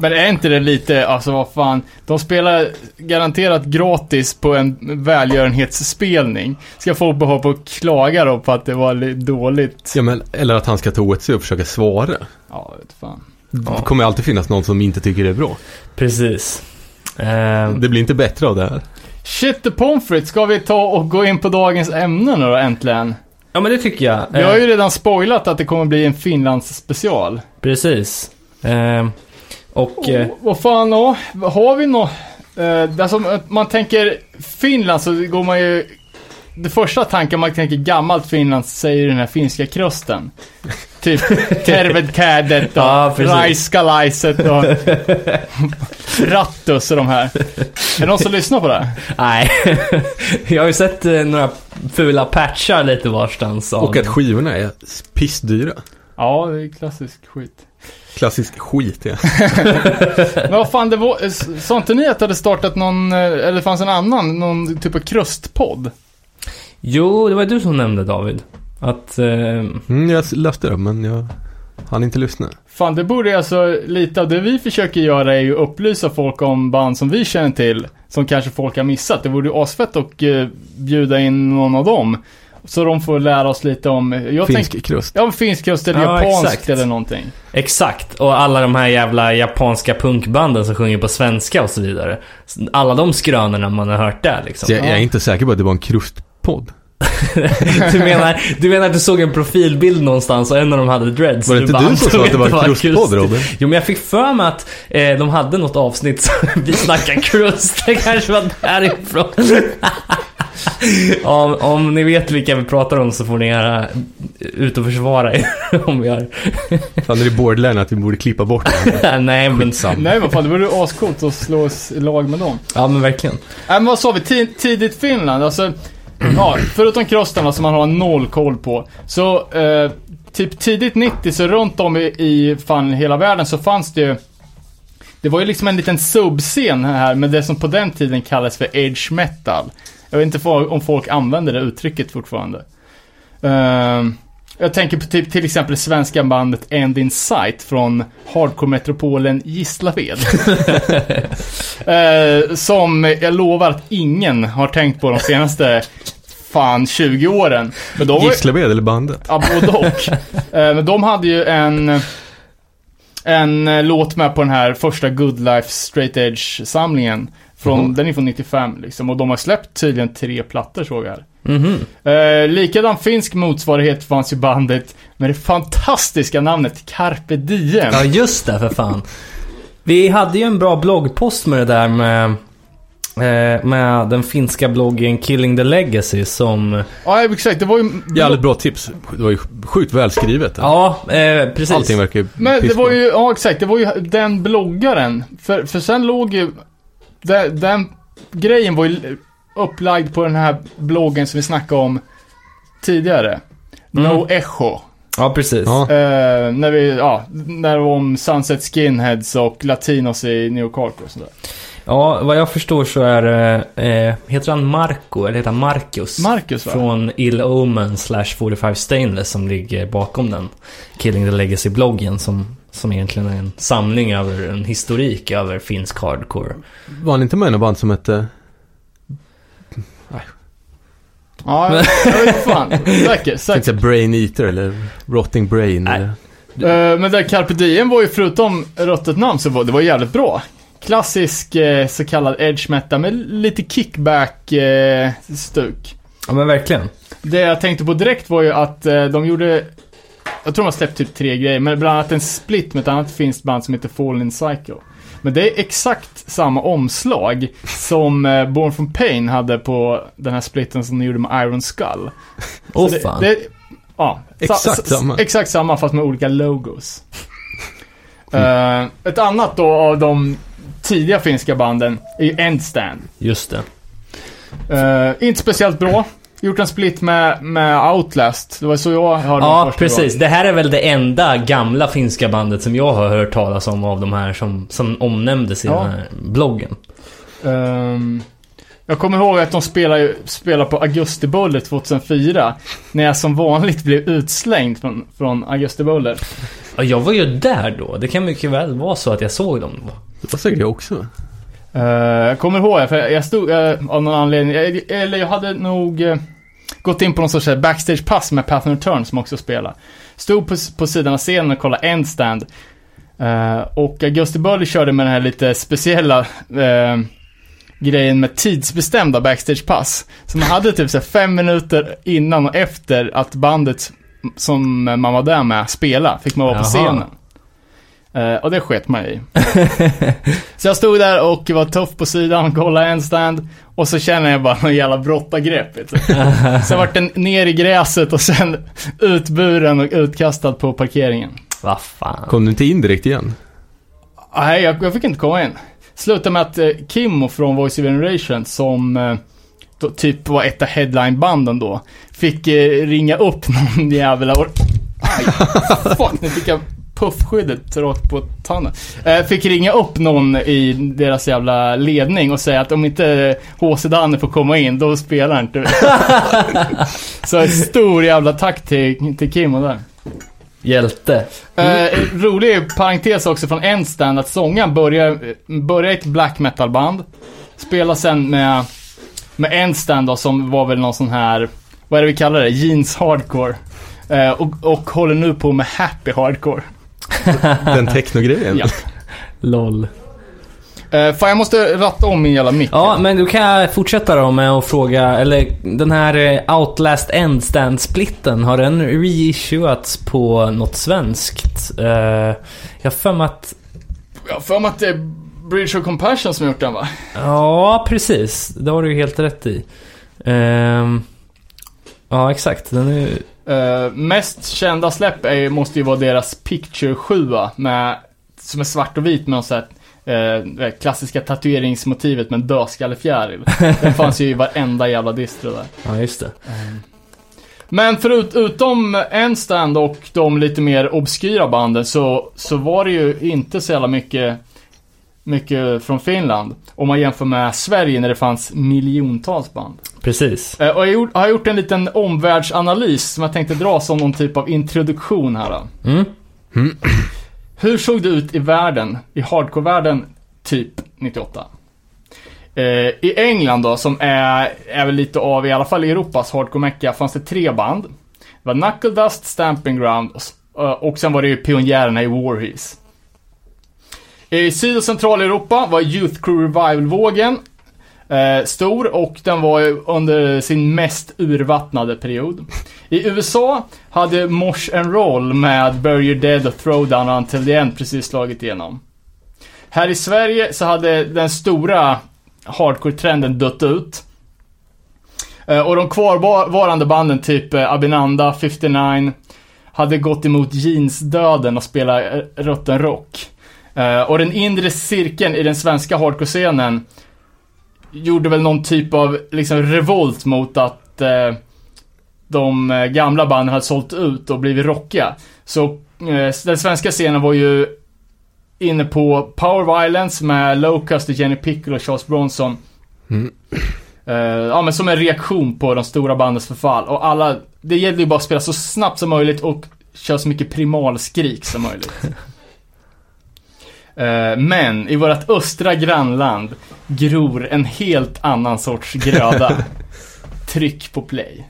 men är inte det lite, alltså vad fan, de spelar garanterat gratis på en välgörenhetsspelning. Ska folk behöva på och klaga då på att det var lite dåligt? Ja, men, eller att han ska ta åt sig och försöka svara. Ja, vet fan. Det kommer alltid finnas någon som inte tycker det är bra. Precis. um, Det blir inte bättre av det här. Shit the pomfrit, ska vi ta och gå in på dagens ämnen då äntligen? Ja, men det tycker jag. Vi har ju redan spoilat att det kommer bli en Finlands special. Precis. um, Och vad fan då? Har vi något uh, alltså, man tänker Finland så går man ju, det första tanken man tänker gammalt Finland säger den här finska krösten. Typ tervedkädet och ja, rajskalajset och rattus och de här. Är det någon som lyssnar på det? Nej. Jag har ju sett några fula patchar lite varstans. Och att skivorna är pissdyra. Ja, det är klassisk skit. Klassisk skit, ja. Men vad fan, det var, sa inte ni att det hade startat någon, eller fanns en annan, någon typ av kröstpodd? Jo, det var du som nämnde, David. Att, eh... mm, jag löste det, men jag hann inte lyssna. Fan, det borde alltså lite av det vi försöker göra är ju upplysa folk om band som vi känner till, som kanske folk har missat. Det borde ju asfett och eh, bjuda in någon av dem, så de får lära oss lite om jag finsk tänk, krust. Ja, finsk krust eller ja, japansk exakt. Eller någonting. Exakt, och alla de här jävla japanska punkbanden som sjunger på svenska och så vidare. Alla de skrönorna man har hört där liksom. Jag, jag är inte säker på att det var en krustpodd. du, menar, du menar att du såg en profilbild någonstans och en av dem hade dreads. Var det du inte du som sa att det var en krustpodd, Robin? Jo, men jag fick för mig att eh, de hade något avsnitt som vi snackar krust. Det kanske var därifrån. om, om ni vet vilka vi pratar om så får ni göra ut och försvara er. Om vi har fan är det boardline att vi borde klippa bort det. Nej, men nej, vad fan, det borde vara ascoolt att slå oss i lag med dem. Ja, men verkligen. äh, Men vad sa vi, Tid, tidigt Finland alltså. Ja, förutom krossarna som man har noll koll på. Så eh, typ tidigt nittio så runt om i, i fan hela världen så fanns det ju, det var ju liksom en liten subscen här med det som på den tiden kallades för edge metal. Jag vet inte om folk använder det uttrycket fortfarande. Eh, jag tänker på typ till exempel svenska bandet End in Sight från hardcore-metropolen Gislaved. eh, som jag lovar att ingen har tänkt på de senaste fan tjugo åren. Men de, Gislaved eller bandet? Ja, både och. Eh, men de hade ju en, en låt med på den här första Good Life Straight Edge-samlingen. Från, mm. Den är från nittiofem liksom, och de har släppt tydligen tre plattor såg jag här. Mm-hmm. eh, Likadan finsk motsvarighet fanns ju bandet med det fantastiska namnet Carpe Diem. Ja, just det, för fan. Vi hade ju en bra bloggpost med det där med, eh, med den finska bloggen Killing the Legacy som... Ja, exakt, det var ju... Jävligt bra tips, det var ju sjukt välskrivet. Ja, eh, precis. Allting verkar ju... Men det var ju, ja exakt, det var ju den bloggaren. För, för sen låg ju... Den, den grejen var ju upplagd på den här bloggen som vi snackade om tidigare. Mm. No Echo. Ja, precis. Ja. Eh, när vi, ja, när om Sunset Skinheads och Latinos i New York och sådär. Ja, vad jag förstår så är eh, heter han Marco, eller heter han Marcus? Marcus, va? Från Ill Omen slash fyrtiofem Stainless som ligger bakom den Killing the Legacy-bloggen som... som egentligen är en samling över en historik över finsk hardcore. Var han inte med någon band som hette... Nej. Ja, jag vet fan. Säker, säker. Brain Eater eller Rotting Brain. Eller... Uh, men där Carpe Diem var ju förutom röttet namn så var det var jävligt bra. klassisk eh, så kallad edge metal med lite kickback eh, stuk. Ja, men verkligen. Det jag tänkte på direkt var ju att eh, de gjorde, jag tror de har släppt typ tre grejer, men bland annat en split med ett annat finskt band som heter Fallen Psycho. Men det är exakt samma omslag som eh, Born from Pain hade på den här splitten som de gjorde med Iron Skull. Åh oh, fan. Det, det, ja, exakt sa, samma. Exakt samma fast med olika logos. Mm. Uh, ett annat då av de tidiga finska banden är Endstand. Just det. Uh, inte speciellt bra. Gjort en split med, med Outlast. Det var så jag hörde. Ja, precis. Gång. Det här är väl det enda gamla finska bandet som jag har hört talas om av de här som, som omnämndes i ja. den här bloggen. Um, jag kommer ihåg att de spelade, spelade på Augustibuller tjugohundrafyra när jag som vanligt blev utslängd från, från Augustibuller. Ja, jag var ju där då. Det kan mycket väl vara så att jag såg dem då. Det var säkert jag också. Uh, jag kommer ihåg, för jag stod uh, av någon anledning, jag, eller jag hade nog... Uh, gått in på någon sorts backstage-pass med Path and Return som också spelar. Stod på, på sidan av scenen och kollade Endstand. Uh, och Augusti Burley körde med den här lite speciella uh, grejen med tidsbestämda backstage-pass. Så man hade typ så här, fem minuter innan och efter att bandet som man var där med spela fick man vara Jaha. på scenen. Uh, och det sket man i. Så jag stod där och var tuff på sidan och kollade Endstand. Och så känner jag bara någon jävla brottagrepp. Sen vart den ner i gräset och sen utburen och utkastad på parkeringen. Vad fan? Kom du inte in direkt igen? Nej, jag, jag fick inte komma in. Slutade med att eh, Kimmo från Voice of Generation som... Eh, då, typ var ett av headlinebanden då. Fick eh, ringa upp någon jävla... Och... Aj, fuck, nu fick jag... puffskyddet rakt på tannen. Eh, fick ringa upp någon i deras jävla ledning och säga att om inte H C Danne får komma in då spelar inte. Så en stor jävla tack till, till Kim och där. Hjälte. Mm. Eh, rolig parentes också från Endstand att sången börjar, börjar ett black metal band. Spelar sen med, med Endstand då, som var väl någon sån här, vad är det vi kallar det? Jeans hardcore. Eh, och, och håller nu på med happy hardcore. Den technogrejen. Ja. Lol. Eh, fan, jag måste ratta om min jävla mick. Ja, men då kan jag fortsätta då med att fråga, eller den här Outlast Endstand-splitten, har den reissuats på något svenskt? Eh, jag har för mig att... Jag har för mig att det är Bridge of Compassion som har gjort den, va? Ja, precis. Det har du ju helt rätt i. Eh, ja, exakt. Den är ju... Uh, mest kända släpp är, måste ju vara deras Picture sju med, som är svart och vit med något så här, uh, klassiska tatueringsmotivet med en dödskallefjäril. Det fanns ju i varenda jävla distro där. Ja, just det. Mm. Men förutom Endstand och de lite mer obskyra banden så, så var det ju inte så jävla mycket, mycket från Finland om man jämför med Sverige när det fanns miljontals band. Precis. Och jag har gjort en liten omvärldsanalys som jag tänkte dra som någon typ av introduktion här då. Mm. Mm. Hur såg det ut i världen, i hardcore-världen typ nittioåtta? Eh, I England då, som är, är väl lite av i alla fall i Europas hardcore-mecka, fanns det tre band. Det var Knuckle Dust, Stamping Ground och, och sen var det ju pionjärerna i Warhees. I Syd- och Centraleuropa var Youth Crew Revival-vågen Eh, stor och den var under sin mest urvattnade period. I U S A hade Mosh and Roll med Bury Your Dead och Throwdown Until the End precis slagit igenom. Här i Sverige så hade den stora hardcore-trenden dött ut. Eh, och de kvarvarande banden typ eh, Abinanda, femtionio hade gått emot jeansdöden och spelat rutten rock. Eh, och den inre cirkeln i den svenska hardcore-scenen gjorde väl någon typ av liksom revolt mot att eh, de gamla banden hade sålt ut och blivit rockiga. Så eh, den svenska scenen var ju inne på Power Violence med Locust och Jenny Pickle och Charles Bronson. Mm. Eh, ja, men som en reaktion på de stora bandens förfall. Och alla, det gällde ju bara att spela så snabbt som möjligt och köra så mycket primalskrik som möjligt. Men i vårt östra grannland gror en helt annan sorts gröda. Tryck på play.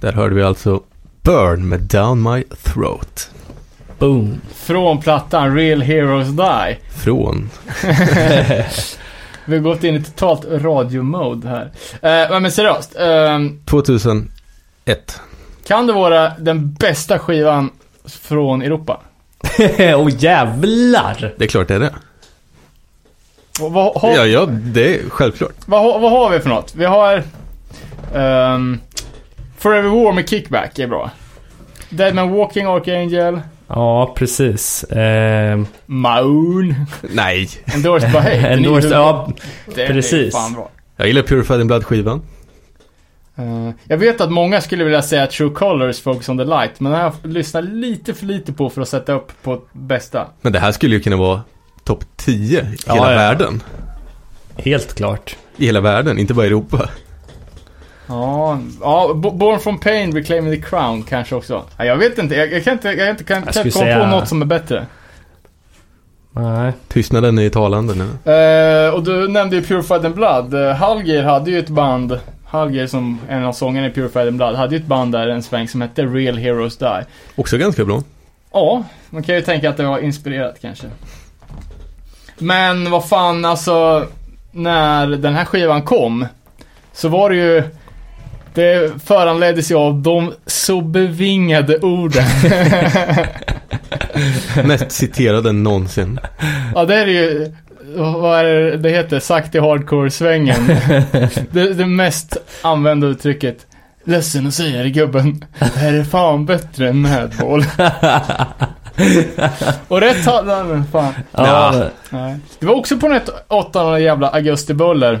Där hörde vi alltså Burn med Down My Throat. Boom. Från plattan Real Heroes Die. Från. Vi har gått in i totalt radiomode här. Eh, men seriöst. Eh, tjugohundraett. Kan det vara den bästa skivan från Europa? Åh oh, jävlar! Det är klart det är det. Och vad har... Ja, ja, det är självklart. Vad, vad har vi för något? Vi har... Ehm... Forever War med Kickback är bra. Deadman Walking Archangel. Ja, precis. Eh... Maun. Nej. Endorsed by Hate. Endorsed, ja, precis. Jag gillar Purified in Blood-skivan. Uh, jag vet att många skulle vilja säga True Colors, Focus on the Light. Men jag lyssnar lite för lite på för att sätta upp på bästa. Men det här skulle ju kunna vara topp tio i ja, hela ja. världen. Helt klart. I hela världen, inte bara i Europa. Ja, ja, Born from Pain, Reclaiming the Crown kanske också. Ja, jag vet inte, jag, jag kan inte, jag inte kan jag komma säga... på något som är bättre. Nej. Tystnaden är i talande nu. Eh, och du nämnde ju Purified in Blood. Hallgren hade ju ett band, Hallgren som en av sångarna i Purified in Blood, hade ju ett band där en sväng som hette Real Heroes Die. Också ganska bra. Ja, man kan ju tänka att det var inspirerat kanske. Men vad fan, alltså när den här skivan kom så var det ju... Det föranleddes ju av de så bevingade orden. Mest citerade någonsin. Ja, det är ju... Vad är det, det heter? Sagt i hardcore-svängen. Det, det mest använda uttrycket. Ledsen att säga det, gubben. Det här är fan bättre än Madball. Och rätt talade fan. Ja. Nej. Det var också på något åttonde jävla augustibuller.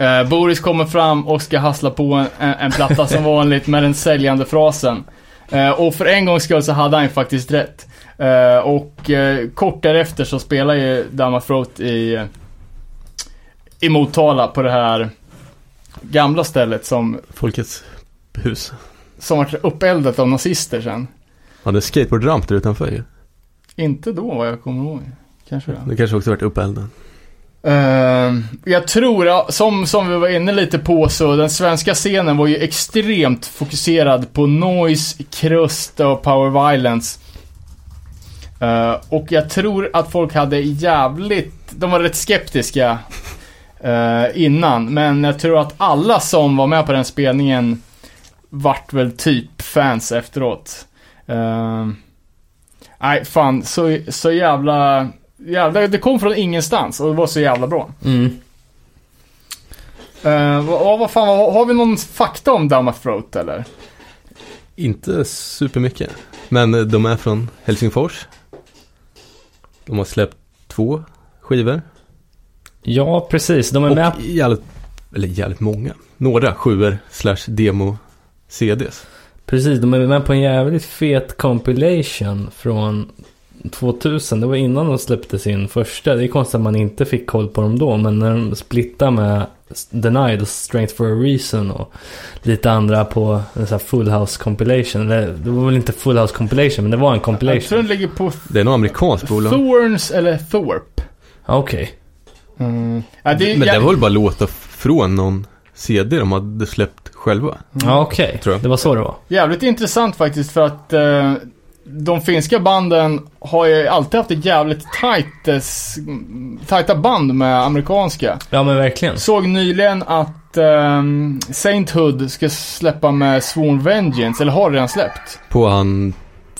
Uh, Boris kommer fram och ska hassla på en, en, en platta som vanligt med den säljande frasen. Uh, och för en gångs skull så hade han faktiskt rätt. Uh, och uh, kort därefter så spelar ju Dama Throat i, i Motala på det här gamla stället som... Folkets hus. Som var uppeldat av nazister sen. Ja, det är skateboardramp där utanför ju. Inte då vad jag kommer ihåg. Kanske det. Det kanske också varit uppeldat. Uh, jag tror som, som vi var inne lite på, så den svenska scenen var ju extremt fokuserad på noise, krust och power violence, uh, och jag tror att folk hade jävligt, de var rätt skeptiska uh, innan, men jag tror att alla som var med på den spelningen vart väl typ fans efteråt. uh, Nej fan, så, så jävla jävla, det kom från ingenstans och det var så jävla bra. Mm. Uh, vad, vad fan, har vi någon fakta om Damn Throat eller? Inte supermycket. Men de är från Helsingfors. De har släppt två skivor. Ja, precis. De är och med jävligt, eller jävligt många. Några sjuor slash demo C Ds. Precis, de är med på en jävligt fet compilation från tvåtusen, det var innan de släppte sin första. Det är konstigt att man inte fick koll på dem då, men när de splittade med Denied och Strength for a Reason och lite andra på en sån här Full House compilation. Det var väl inte Full House compilation, men det var en compilation. Jag tror den ligger på... Det är någon amerikansk bolag. Thorns eller Thorpe. Okej. Okay. Mm. Ja, det, men jag... det var väl bara låta från någon C D de hade släppt själva. Mm. Ja, okej. Okay. Det var så det var. Jävligt intressant faktiskt, för att eh, de finska banden har ju alltid haft ett jävligt tajt, tajta band med amerikanska. Ja, men verkligen. Såg nyligen att eh, Saint Hood ska släppa med Sworn Vengeance, eller har redan släppt. På han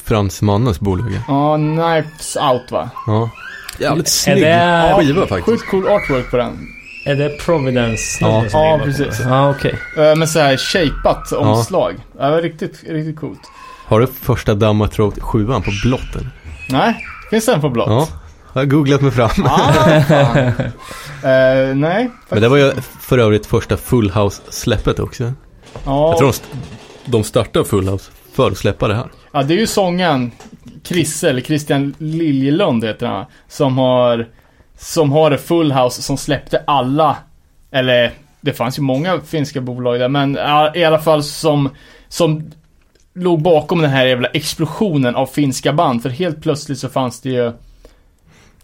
fransmannens bolag. Ja, Knives Out, va? Ja. Jävligt snygg det... skiva faktiskt. Sjukt cool artwork på den. Är det Providence? Ja, ja precis. Ja, okej. Okay. Men så här shapat omslag. Ja. Det var riktigt, riktigt coolt. Har du första Dammathroat sjuan på blotten? Nej, finns den på blott? Ja, jag har googlat mig fram. Ah, uh, nej. Faktiskt. Men det var ju för övrigt första Full House-släppet också. Ja. Jag tror de startade Full House för att släppa det här. Ja, det är ju sången Chrisse, eller Christian Liljelund heter han, som har... som har det Full House som släppte alla, eller det fanns ju många finska bolag där, men i alla fall som som låg bakom den här jävla explosionen av finska band, för helt plötsligt så fanns det ju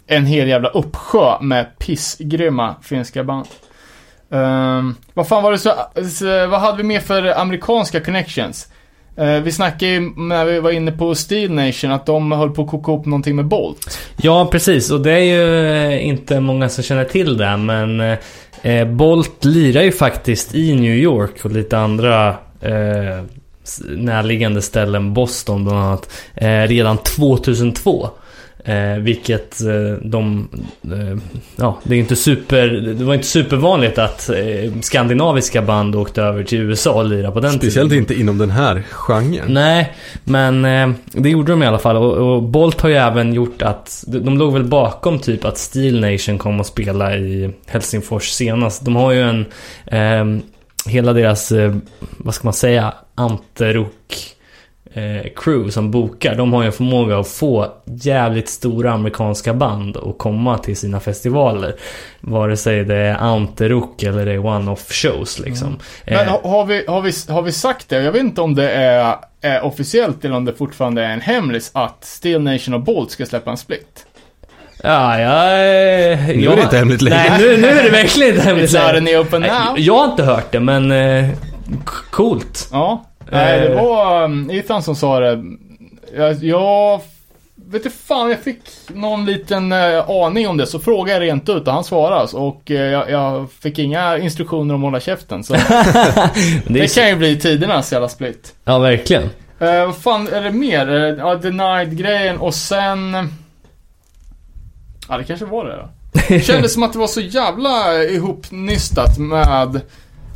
en hel jävla uppsjö med pissgrymma finska band. Um, vad fan var det så, vad hade vi mer för amerikanska connections? Vi snackade ju när vi var inne på Steel Nation att de höll på att koka upp någonting med Bolt. Ja, precis. Och det är ju inte många som känner till det, men eh, Bolt lirar ju faktiskt i New York och lite andra eh, närliggande ställen, Boston bland annat, eh, redan tjugohundratvå. Eh, vilket eh, de eh, ja, det är inte super, det var inte supervanligt att eh, skandinaviska band åkte över till U S A och lira på den tiden. Speciellt inte inom den här genren. Nej, men eh, det gjorde de i alla fall, och, och Bolt har ju även gjort att de låg väl bakom typ att Steel Nation kom och spela i Helsingfors senast. De har ju en eh, hela deras eh, vad ska man säga, antirock Eh, crew som bokar, de har ju en förmåga att få jävligt stora amerikanska band och komma till sina festivaler, vare sig det är antirock eller det är one-off shows liksom. Mm. Men eh. har, vi, har, vi, har vi sagt det? Jag vet inte om det är, är officiellt eller om det fortfarande är en hemlis att Steel Nation och Bolt ska släppa en split. Ja, ja, ja. Nu är det inte hemligt längre. Nej, nu, nu är det verkligen inte hemligt längre. Jag har inte hört det, men eh, coolt. Ja. Nej, det var Ethan som sa det. Jag, jag vet inte fan, jag fick någon liten eh, aning om det, så frågade jag rent ut och han svarade. Och eh, jag, jag fick inga instruktioner om att hålla käften. Så. det det så... kan ju bli tidernas jävla split. Ja, verkligen. Eh, vad fan är det mer? Ja, Denied-grejen och sen... Ja, det kanske var det då. Det kändes som att det var så jävla ihopnystat med...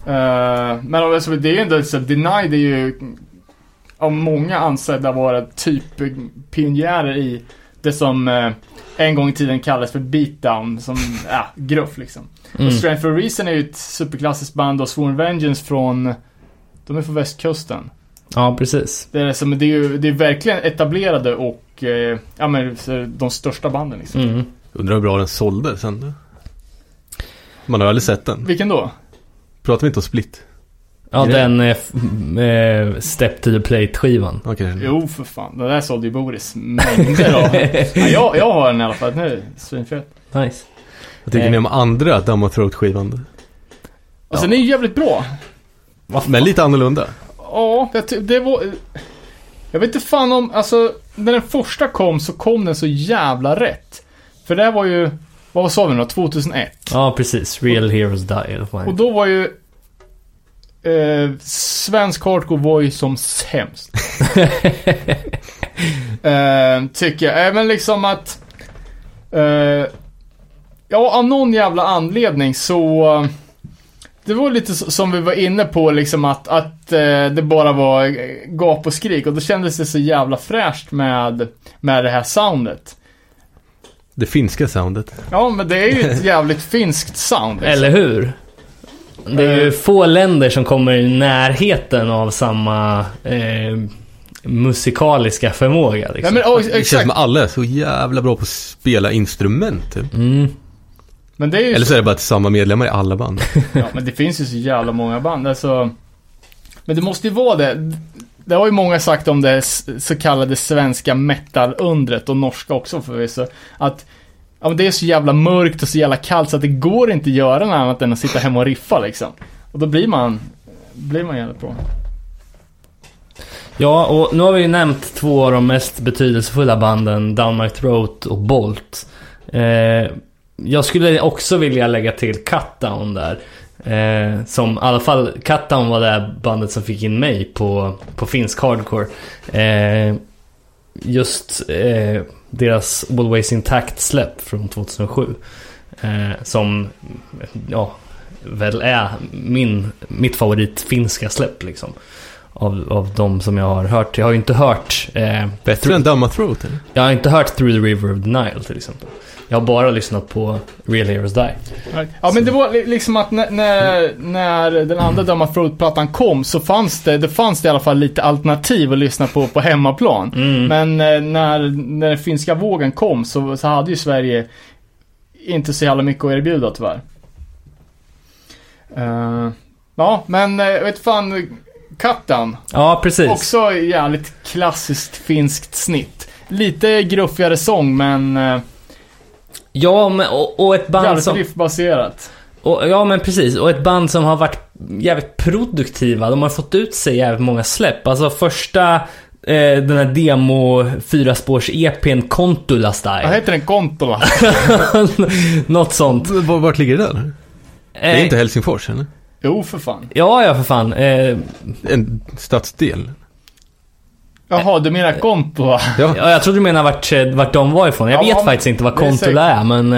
Uh, men alltså, det är ju inte så, Denied är ju av många ansedda vara typ pionjärer i det som uh, en gång i tiden kallades för beatdown, som ja, uh, gruff liksom. Mm. Och Strength for Reason är ju ett superklassiskt band, och Sworn Vengeance från, de är från västkusten. Ja, precis. Det är som det är ju, det är verkligen etablerade och uh, ja men de största banden liksom. Mm. Undrar hur bra den sålde sen då. Man har aldrig sett den. Vilken då? Pratar vi inte om Split? Ja, den eh, eh, Step to the Plate-skivan. Okay. Jo, för fan. Det där sålde ju Boris mängder av. Ja, jag, jag har den i alla fall. Nu, svinfett. Nice. Vad tycker eh. ni om andra Dammathroat-skivan? Alltså, ja. Den är ju jävligt bra. Men lite annorlunda. Ja, jag, det var... Jag vet inte fan om... Alltså, när den första kom så kom den så jävla rätt. För det var ju... Vad sa vi då? tjugohundraett. Ja, precis. Real och, Heroes Die. Och då var ju eh, svensk hardcore var ju som sämst. eh, tycker jag. Även liksom att eh, ja, av någon jävla anledning så det var lite så, som vi var inne på liksom att, att eh, det bara var gap och skrik, och då kändes det så jävla fräscht med, med det här soundet. Det finska soundet. Ja, men det är ju ett jävligt finskt sound. Liksom. Eller hur? Det är ju få länder som kommer i närheten av samma eh, musikaliska förmåga. Liksom. Ja, men, oh, det känns som alla är så jävla bra på att spela instrument. Typ. Mm. Men det är ju eller så, så är det bara att samma medlemmar i alla band. Ja, men det finns ju så jävla många band. Alltså... Men det måste ju vara det... Det har ju många sagt om det så kallade svenska metalundret, och norska också förvisso, att ja, men det är så jävla mörkt och så jävla kallt så att det går inte att göra något annat än att sitta hemma och riffa liksom. Och då blir man blir man jävligt bra. Ja, och nu har vi ju nämnt två av de mest betydelsefulla banden, Down My Throat och Bolt. Eh, jag skulle också vilja lägga till Cutdown där. Eh, som i alla fall, Cutdown var det här bandet som fick in mig på, på finsk hardcore. Eh, just eh, deras Always Intact släpp från tjugohundrasju. Eh, som, ja, väl är min, mitt favorit finska släpp liksom. Av, av de som jag har hört. Jag har ju inte hört eh, bättre än Dumma Throat eller? Jag har inte hört Through the River of the Nile till exempel. Jag har bara lyssnat på Real Heroes Die. Right. Ja, så. Men det var liksom att när, när, när den andra Dumma Throat-plattan kom, så fanns det, det fanns det i alla fall lite alternativ att lyssna på på hemmaplan. Mm. Men eh, när, när den finska vågen kom så, så hade ju Sverige inte så jävla mycket att erbjuda tyvärr. Uh, ja, men jag eh, vet fan, Cutdown. Ja, precis. Också jävligt klassiskt finskt snitt. Lite gruffigare sång, men ja, men, och, och ett band jävligt som riffbaserat. Och, ja, men precis. Och ett band som har varit jävligt produktiva. De har fått ut sig jävligt många släpp. Alltså första eh, den här demo fyra spårs E P:n Kontula Style. Vad heter den? Kontula? Något sånt. Vart ligger det där? Det är inte Helsingfors, eller? Jo, för fan. Ja, ja, för fan. Eh, en stadsdel. Jaha, du menar Kontula? Ja, jag tror du menar vart, vart de var ifrån. Jag ja, vet faktiskt inte vad Kontula är, men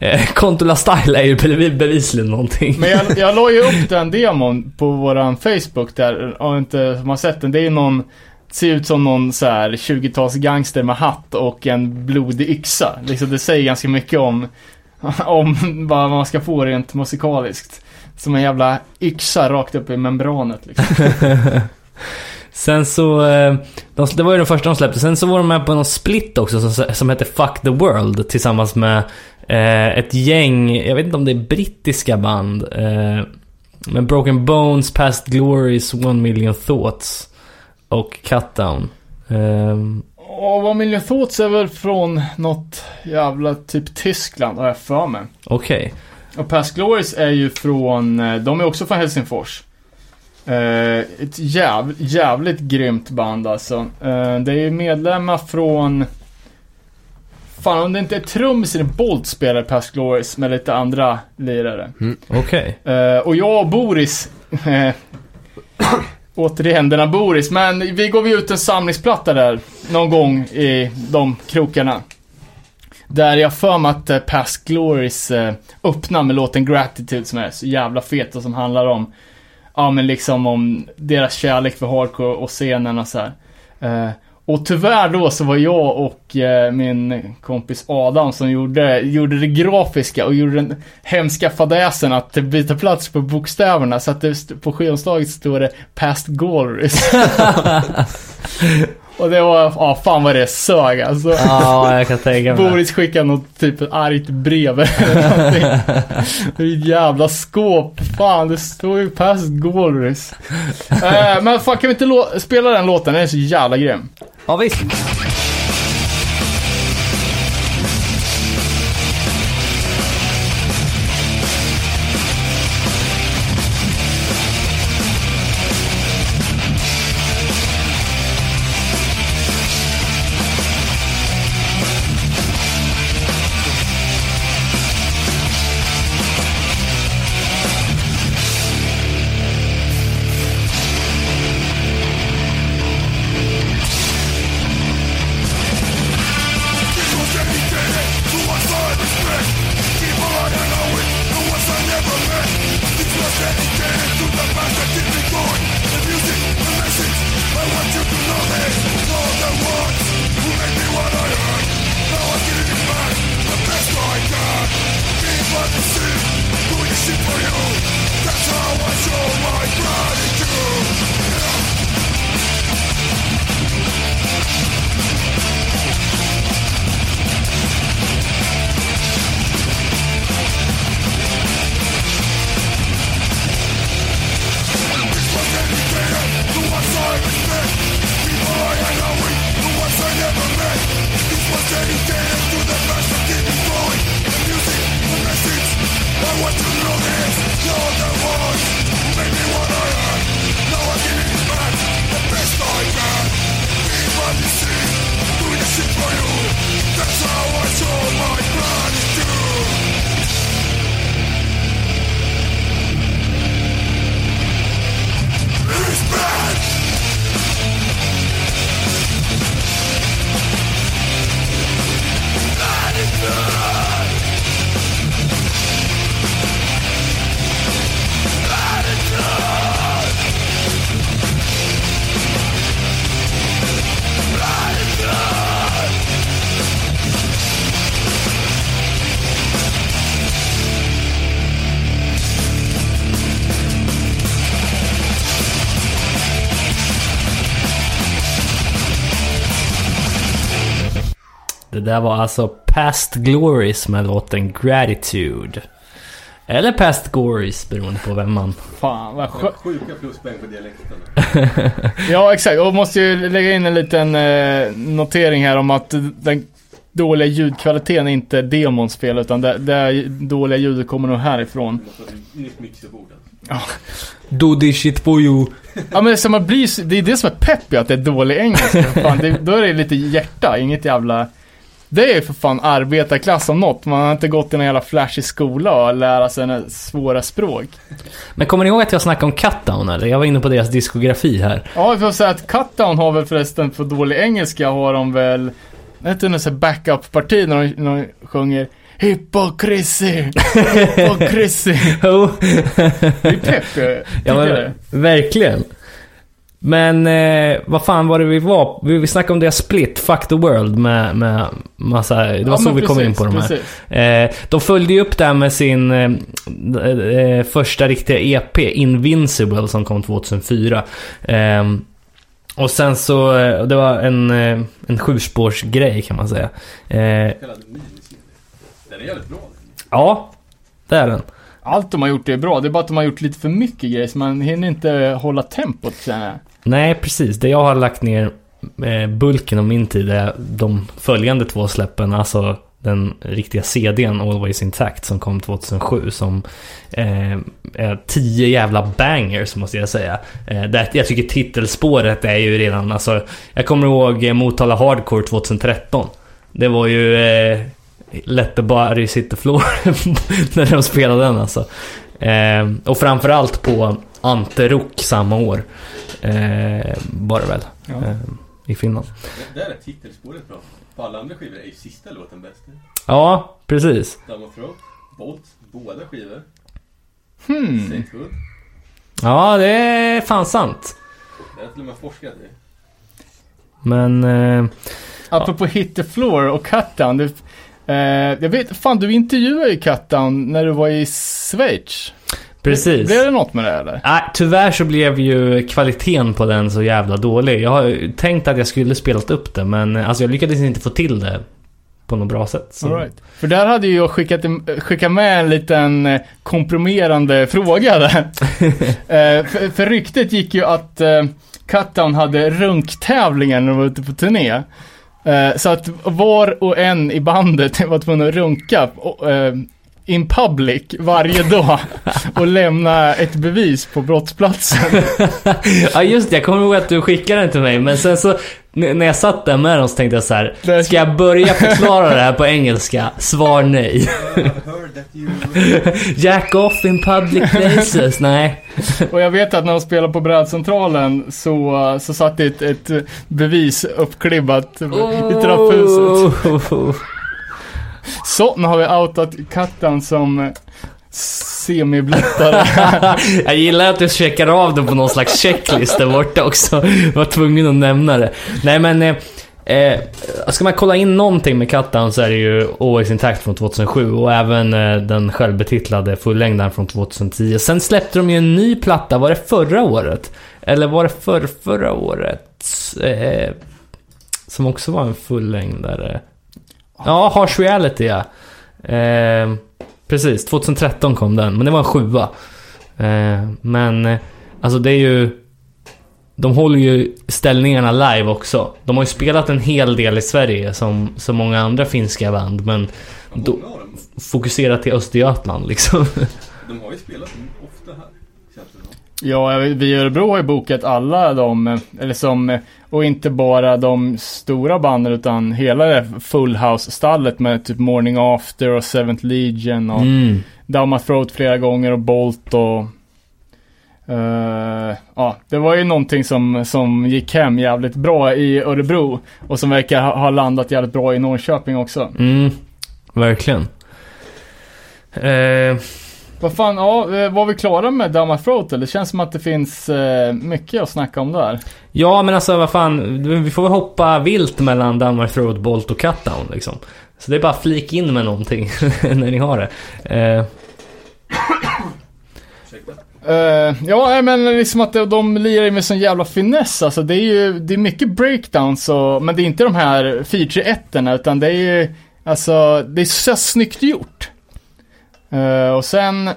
eh, Kontula Style är ju bevisligen någonting. Men jag, jag la ju upp den demon på våran Facebook där, om inte man sett den. Det är någon, ser ut som någon så här tjugotals gangster med hatt och en blodig yxa. Liksom, det säger ganska mycket om, om vad man ska få rent musikaliskt. Som en jävla yxa rakt upp i membranet liksom. Sen så de, det var ju den första de släppte. Sen så var de med på någon split också som, som hette Fuck the World tillsammans med eh, ett gäng, jag vet inte om det är brittiska band, eh, men Broken Bones, Past Glories, One Million Thoughts och Cutdown. eh, Och One Million Thoughts är väl från något jävla typ Tyskland, har jag för mig. Okej, okay. Och Past Glories är ju från, de är också från Helsingfors. Eh, ett jäv, jävligt grymt band alltså. Eh, det är ju medlemmar från, fan om det inte är trummis i Bolt spelar Past Glories med lite andra lirare. Mm, okej. Okay. Eh, och jag och Boris, eh, återigen denna Boris, men vi går vi ut en samlingsplatta där någon gång i de krokarna. Där jag för mig att Past Glories öppnar med låten Gratitude som är så jävla fet och som handlar om, ja men liksom om deras kärlek för hardcore och scenerna så här. Och tyvärr då så var jag och min kompis Adam som gjorde, gjorde det grafiska och gjorde den hemska fadäsen att byta plats på bokstäverna, så att det, på skivomslaget stod det Past Glories. Och det var, ja ah, fan vad det sög alltså. Ja, jag kan tänka mig. Boris skickade något typ ett argt brev eller någonting. Det är ett jävla skåp. Fan, det står ju Past Glories. eh, Men fan, kan vi inte lo- spela den låten? Den är så jävla grym. Ja, visst. Make Det där var alltså Past Glories med låten Gratitude. Eller Past Glories, beroende på vem man... Fan, vad skö... Sjuka pluspoäng på dialekten. Ja, exakt. Och måste ju lägga in en liten eh, notering här om att den dåliga ljudkvaliteten är inte demons fel, utan det, det dåliga ljudet kommer nog härifrån. Nytt mixerborden. Ja. Do this shit for you. Ja, men så man blir, det är det som är peppigt, att det är dålig engelska. Fan, det, då är det lite hjärta, inget jävla... Det är ju för fan arbetarklass om något. Man har inte gått i någon jävla flashig skola och lära sig svåra språk. Men kommer ni ihåg att jag snackade om Cutdown, eller? Jag var inne på deras diskografi här. Ja, för att säga att Cutdown har väl förresten för dålig engelska, har de väl... Jag vet inte, en backup-parti när de, när de sjunger Hypocrisy, hypocrisy. Det är pepp, ja, men, verkligen. Men eh, vad fan var det vi var? Vi, vi snackade om det Split, Fuck the World med, med massa, det var ja, så vi precis, kom in på de här eh, de följde ju upp det här med sin eh, första riktiga E P Invincible som kom tjugohundrafyra. eh, Och sen så, det var en, en sjuspårsgrej kan man säga. eh, Den är jävligt bra. Ja, det är den. Allt de har gjort är bra, det är bara att de har gjort lite för mycket grejer så man hinner inte hålla tempot senare. Nej, precis. Det jag har lagt ner bulken om min tid är de följande två släppen, alltså den riktiga C D:n Always Intact som kom tjugohundrasju, som eh, är tio jävla bangers måste jag säga. Eh, där, jag tycker titelspåret är ju redan, alltså, jag kommer ihåg Motala Hardcore tjugotretton. Det var ju... Eh, Let the Body Sit the Floor när de spelade den, alltså. eh, Och framförallt på Anterok samma år, eh, bara väl ja. eh, i Finland. Det där är titelspåret bra. På alla andra skivor är ju sista låten bäst. Ja, precis. Damofro, Bolt, båda skivor. hmm. Saint Hood. Ja, det är fan sant. Det är till och med forskat i. Men eh, apropå ja. Hit the Floor och Cutdown, det Uh, jag vet, fan, du intervjuade ju Cutdown när du var i Schweiz. Precis. Blev det något med det eller? Nej, äh, tyvärr så blev ju kvaliteten på den så jävla dålig. Jag har tänkt att jag skulle spelat upp det, men alltså, jag lyckades inte få till det på något bra sätt så. All right. För där hade ju jag skickat, skickat med en liten komprimerande fråga där. uh, för, för ryktet gick ju att uh, Cutdown hade runktävlingen när de var ute på turné. Så att var och en i bandet var tvungen att runka in public varje dag och lämna ett bevis på brottsplatsen. Ja, just det, jag kommer ihåg att du skickade den till mig. Men sen så, när jag satt där med dem så tänkte jag så här: ska jag börja förklara det här på engelska? Svar nej. Jack off in public places, nej. Och jag vet att när de spelade på Brädcentralen så, så satt det ett, ett bevis uppklibbat oh. i trapphuset. Så, nu har vi outat Katten som semiblättare. Jag gillar att du checkar av den på någon slags checklist där borta också. Jag var tvungen att nämna det. Nej, men eh, eh, ska man kolla in någonting med Katten så är det ju Always Intact från tjugohundrasju och även eh, den självbetitlade fullängdaren från tjugohundratio. Sen släppte de ju en ny platta, var det förra året? Eller var det för, förra året? Eh, som också var en fullängdare. Ja, Harsh Reality, ja. Eh, precis, tjugotretton kom den, men det var en sjua. Eh, men alltså det är ju, de håller ju ställningarna live också. De har ju spelat en hel del i Sverige som så många andra finska band, men då, fokuserat till Östergötland liksom. De har ju spelat ofta här. Ja, vi i Örebro har ju bokat alla de, eller som, och inte bara de stora banden utan hela det Full House-stallet med typ Morning After och Seventh Legion och mm. Dammat Throat flera gånger och Bolt och uh, ja, det var ju någonting som, som gick hem jävligt bra i Örebro och som verkar ha, ha landat jävligt bra i Norrköping också. Mm, verkligen. Eh... Vad fan, ja, var vi klara med Dammat Throat? Det känns som att det finns eh, mycket att snacka om där. Ja, men alltså vad fan, vi får väl hoppa vilt mellan Dammat Throat, Bolt och Cutdown liksom. Så det är bara flik in med någonting när ni har det. eh. Uh, ja, men liksom att de, de lirar med sån jävla finess. Alltså det är ju, det är mycket breakdowns och, men det är inte de här feature-etterna, utan det är ju, alltså det är så snyggt gjort. Uh, och sen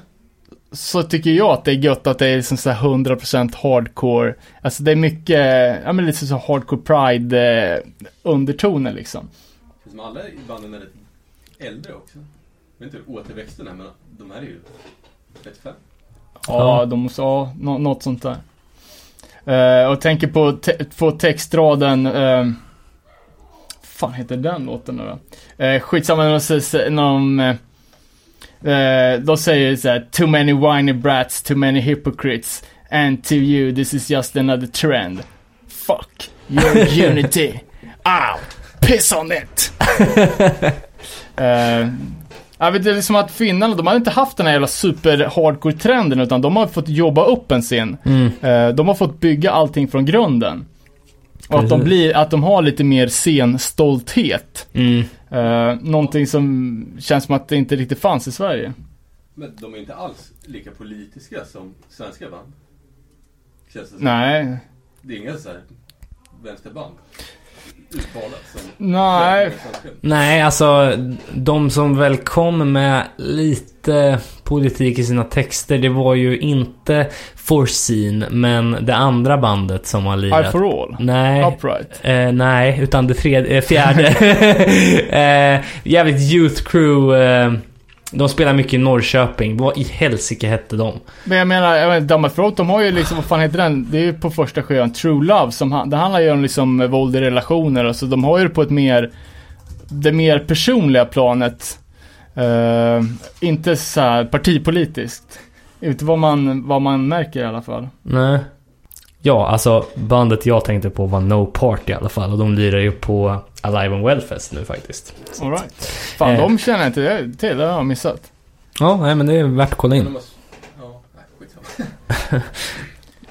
så tycker jag att det är gött att det är liksom så här hundra procent hardcore. Alltså det är mycket, ja men lite så hardcore pride eh, undertoner liksom. Det som alla i banden är lite äldre också. Jag vet inte hur återväxten är, men de här är ju trettiofem. Ja, de måste ha no- något sånt där. Uh, och tänker på, te- på textraden. Uh, fan heter den låten nu då? Uh, skitsamma när de säger, när de, uh, de säger så här: too many whiny brats, too many hypocrites, and to you this is just another trend. Fuck your unity. I'll piss on it. uh, Jag vet, det är liksom att finnarna, de har inte haft den här jävla super-hardcore-trenden, utan de har fått jobba upp en scen. Mm. De har fått bygga allting från grunden. Och Precis. att de blir, att de har lite mer scenstolthet. Mm. Uh, någonting som känns som att det inte riktigt fanns i Sverige. Men de är inte alls lika politiska som svenska band. Känns det som. Nej. Det är inga så här vänsterband. Nej. Nej, alltså de som väl kom med lite politik i sina texter, det var ju inte Foreseen, men det andra bandet som har lirat. I for all? Nej. Upright? Eh, nej, utan det tredje, eh, fjärde. eh, jävligt youth crew. Eh, de spelar mycket i Norrköping. Vad i helsike hette de? Men jag menar, jag menar Damma Frot, de har ju liksom, vad fan heter den? Det är ju på första sjöan True Love, som det handlar ju om liksom våld i relationer. Alltså de har ju det på ett mer, det mer personliga planet. Uh, inte så här partipolitiskt. Inte vad man, vad man märker i alla fall. Nej. Ja, alltså bandet jag tänkte på var No Party i alla fall. Och de lirar ju på Alive and Well Fest nu faktiskt. All right. Fan, eh. de känner inte det till, det har jag missat. Ja, nej, men det är värt att kolla in. Ja,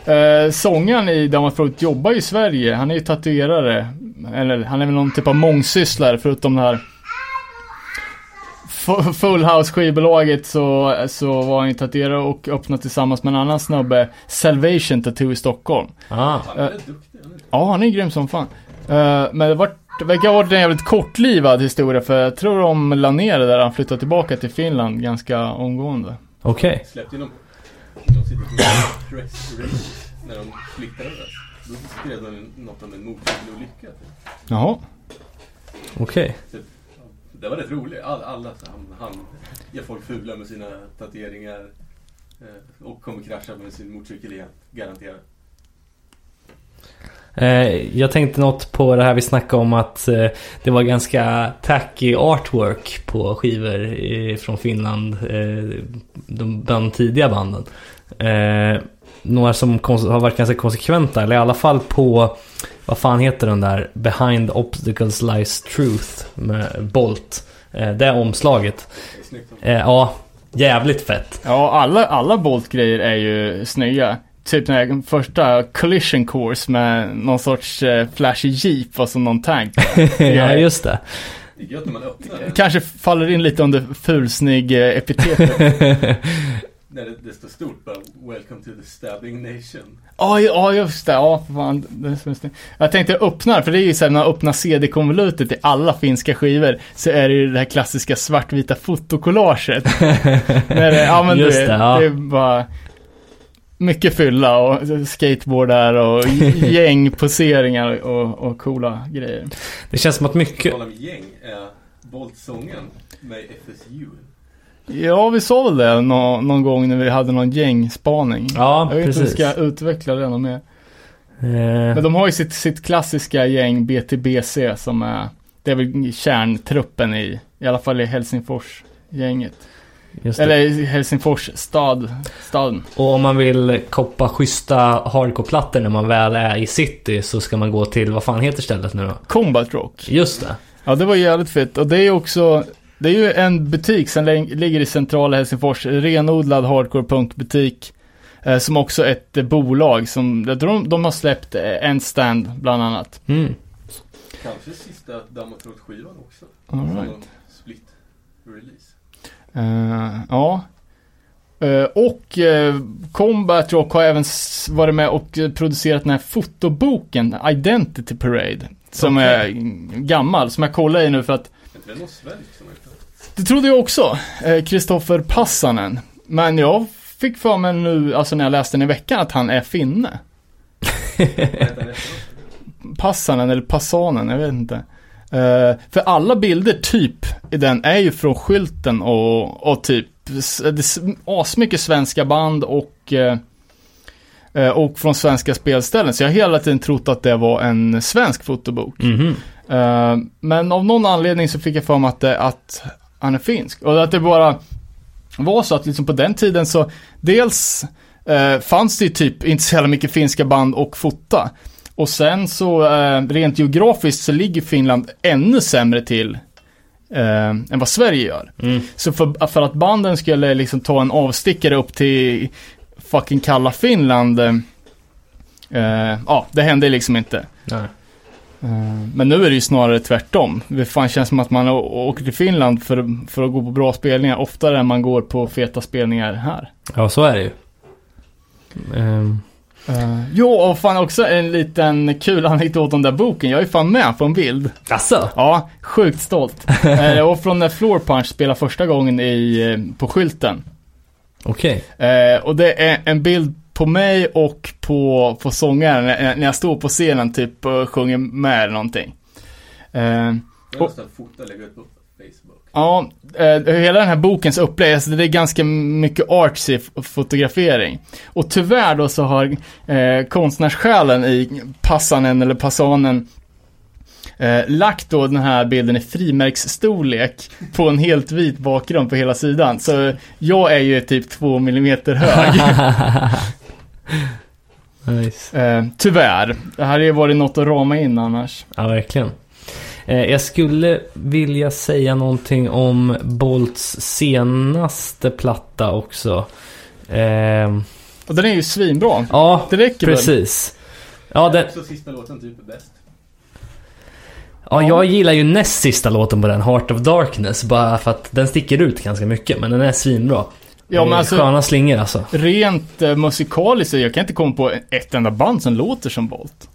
nej, eh, sångaren i Damma Frot jobbar i Sverige. Han är ju tatuerare. Eller han är väl någon typ av mångsysslare, förutom det här F- Full House skivbolaget, så, så var han ju tatuerare och öppnade tillsammans med en annan snubbe Salvation Tattoo i Stockholm. ah. Han är duktig. Ja, han är grym som fan. eh, Men det var Det verkar ha varit en jävligt kortlivad historia, för jag tror de la ner det där. Han flyttade tillbaka till Finland ganska omgående. Okej. Okay. Släppte in dem. De sitter på press release när de flyttade där. Då skrev de något om en motvillig olycka. Jaha. Okej. Okay. Det var rätt roligt. All, alla han, han gör folk fula med sina tatueringar och kommer krascha med sin motorcykel igen. Garanterat. Jag tänkte något på det här vi snackade om, att det var ganska tacky artwork på skivor från Finland, de, de tidiga banden. Några som har varit ganska konsekventa, eller i alla fall på, vad fan heter den där, Behind Obstacles Lies Truth med Bolt, det är omslaget. Ja, jävligt fett. Ja, alla, alla Bolt-grejer är ju snygga. Typ den här första collision course med någon sorts eh, flashy jeep och så någon tank. Ja, just det. Kanske faller in lite under fulsnygg eh, epitetet. När det, det står stort bara, welcome to the stabbing nation. Ja, ja, just det. Ja, fan. Jag tänkte öppna, för det är ju så här, när man öppnar C D-konvolutet i alla finska skivor, så är det ju det här klassiska svartvita fotokollaget. När det, ja, men just det, det, ja. Det är bara mycket fylla och skateboardar och gängposeringar och, och coola grejer. Det känns som att mycket gäng är Boltsången med F S U. Ja, vi sa väl det nå- någon gång när vi hade någon gängspaning. Ja, jag vet precis. Inte hur vi ska utveckla det ännu mer. Eh. Men de har ju sitt, sitt klassiska gäng B T B C som är, det är väl kärntruppen i, i alla fall i Helsingfors-gänget. Eller Helsingfors stad, staden. Och om man vill koppa schyssta hardcore-plattor när man väl är i city, så ska man gå till, vad fan heter stället nu då? Combat Rock. Just det. Ja, det var jävligt fett. Och det är också, det är ju en butik som ligger i centrala Helsingfors, renodlad hardcore-punkbutik, eh, som också ett eh, bolag som, jag tror de, de har släppt eh, en stand bland annat. Mm. Kanske sista Dammatrot-skivan också. All right. Split release. Uh, ja. Uh, och uh, Combat Rock har även s- varit med och producerat den här fotoboken Identity Parade, som okay. är gammal, som jag kollar i nu för att det, svensk, det trodde jag också, Kristoffer uh, Passanen, men jag fick för mig nu, alltså när jag läste den i veckan, att han är finne. Passanen eller Passanen, jag vet inte. uh, För alla bilder typ i den är ju från skylten och, och typ asmycket svenska band och, och från svenska spelställen. Så jag har hela tiden trott att det var en svensk fotobok. Mm-hmm. Men av någon anledning så fick jag för mig att, det, att han är finsk. Och att det bara var så att liksom på den tiden så dels fanns det ju typ inte så jävla mycket finska band och fota. Och sen så rent geografiskt så ligger Finland ännu sämre till Eh, än vad Sverige gör. Mm. Så för, för att banden skulle liksom ta en avstickare upp till fucking kalla Finland, eh, ja, det hände liksom inte. Nej. Eh, men nu är det ju snarare tvärtom. Det fan känns som att man å- åker till Finland för, för att gå på bra spelningar oftare än man går på feta spelningar här. Ja, så är det ju. Mm. Uh, jo, och fan också en liten kul anekdot om den där boken. Jag är fan med på en bild. Asså? Ja, sjukt stolt. uh, Och från när Floor Punch spelade första gången i, på skylten. Okej. Okay. uh, Och det är en bild på mig och på, på sångaren när, när jag står på scenen typ och sjunger med eller någonting. uh, Jag måste ha fotat och lägga ut på Facebook. Ja, eh, hela den här bokens upplägg, det är ganska mycket artsy fotografering. Och tyvärr då så har eh, konstnärssjälen i Passanen eller Passanen eh, lagt då den här bilden i frimärksstorlek på en helt vit bakgrund på hela sidan. Så jag är ju typ två millimeter hög. Nice. eh, Tyvärr, det här har ju varit något att rama in annars. Ja, verkligen. Jag skulle vilja säga någonting om Bolts senaste platta också. Eh... Och den är ju svinbra. Ja, det räcker precis. Väl? Ja, den... Så sista låten typ är bäst. Ja, jag gillar ju näst sista låten på den, Heart of Darkness, bara för att den sticker ut ganska mycket, men den är svinbra. Ja, men alltså, sköna slingor alltså. Rent eh, musikaliskt, jag kan inte komma på ett enda band som låter som Bolt.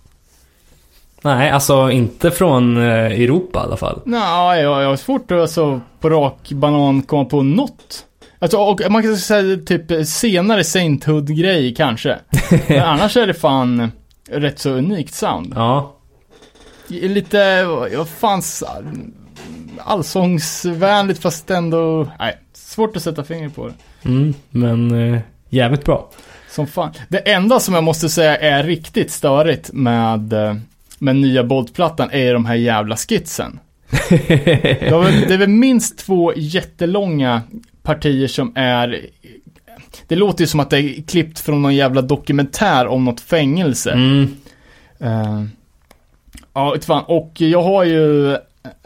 Nej, alltså inte från Europa i alla fall. Nej, jag, jag har svårt att alltså, på rak banan komma på något. Alltså, och man kan säga typ senare Sainthood-grej kanske. Men annars är det fan rätt så unikt sound. Ja. Lite, jag fanns allsångsvänligt fast ändå, nej, svårt att sätta fingret på det. Mm, men eh, jävligt bra. Som fan. Det enda som jag måste säga är riktigt störigt med... Eh, men nya Bolt-plattan är de här jävla skitsen. Det är väl minst två jättelånga partier som är... Det låter ju som att det är klippt från någon jävla dokumentär om något fängelse. Mm. Uh, ja, fan. Och jag har ju...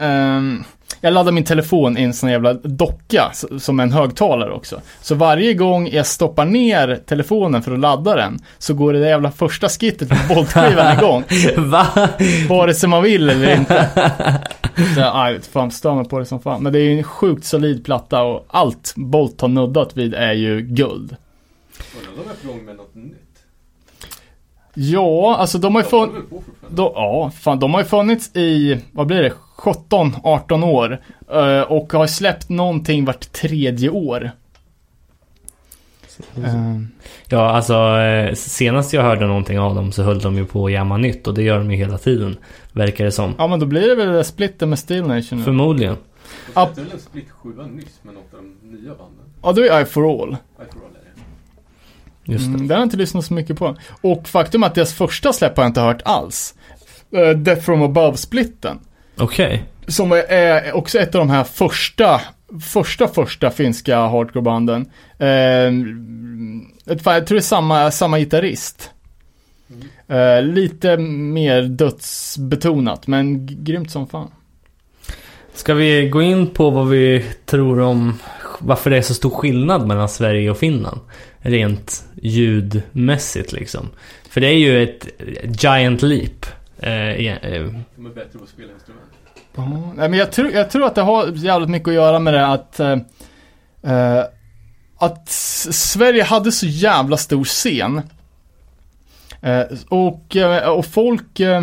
Uh, jag laddar min telefon i en sån jävla docka som en högtalare också. Så varje gång jag stoppar ner telefonen för att ladda den så går det jävla första skittet på Bolt-skivan igång. Va? Vare sig man vill eller inte. Så jag fan stör mig på det som fan. Men det är ju en sjukt solid platta och allt Bolt har nuddat vid är ju guld. Och de är från med något nytt. Ja, alltså de har ju funnits... De, ja, fan, de har ju funnits i... Vad blir det? sjutton arton år och har släppt någonting vart tredje år. Ja, alltså senast jag hörde någonting av dem så höll de ju på att jamma nytt och det gör de ju hela tiden, verkar det som. Ja, men då blir det väl det splitten med Steel Nation nu. Förmodligen. Det är väl en split sjua nyss med något av de nya banden. Ja, det är I For All. I For All. Just det. Mm, det har jag inte lyssnat så mycket på. Och faktum att deras första släpp har jag inte hört alls. Uh, Death From Above-splitten. Okej. Okay. Som är också ett av de här första första första finska hardcorebanden. Uh, jag tror det är samma, samma gitarrist. Uh, lite mer dödsbetonat, men grymt som fan. Ska vi gå in på vad vi tror om varför det är så stor skillnad mellan Sverige och Finland rent ljudmässigt liksom? För det är ju ett giant leap. Eh, eh. De är bättre på att spela instrument. Ja, men jag tror, jag tror att det har jävligt mycket att göra med det att eh, att Sverige hade så jävla stor scen. Eh, och, och folk... Eh,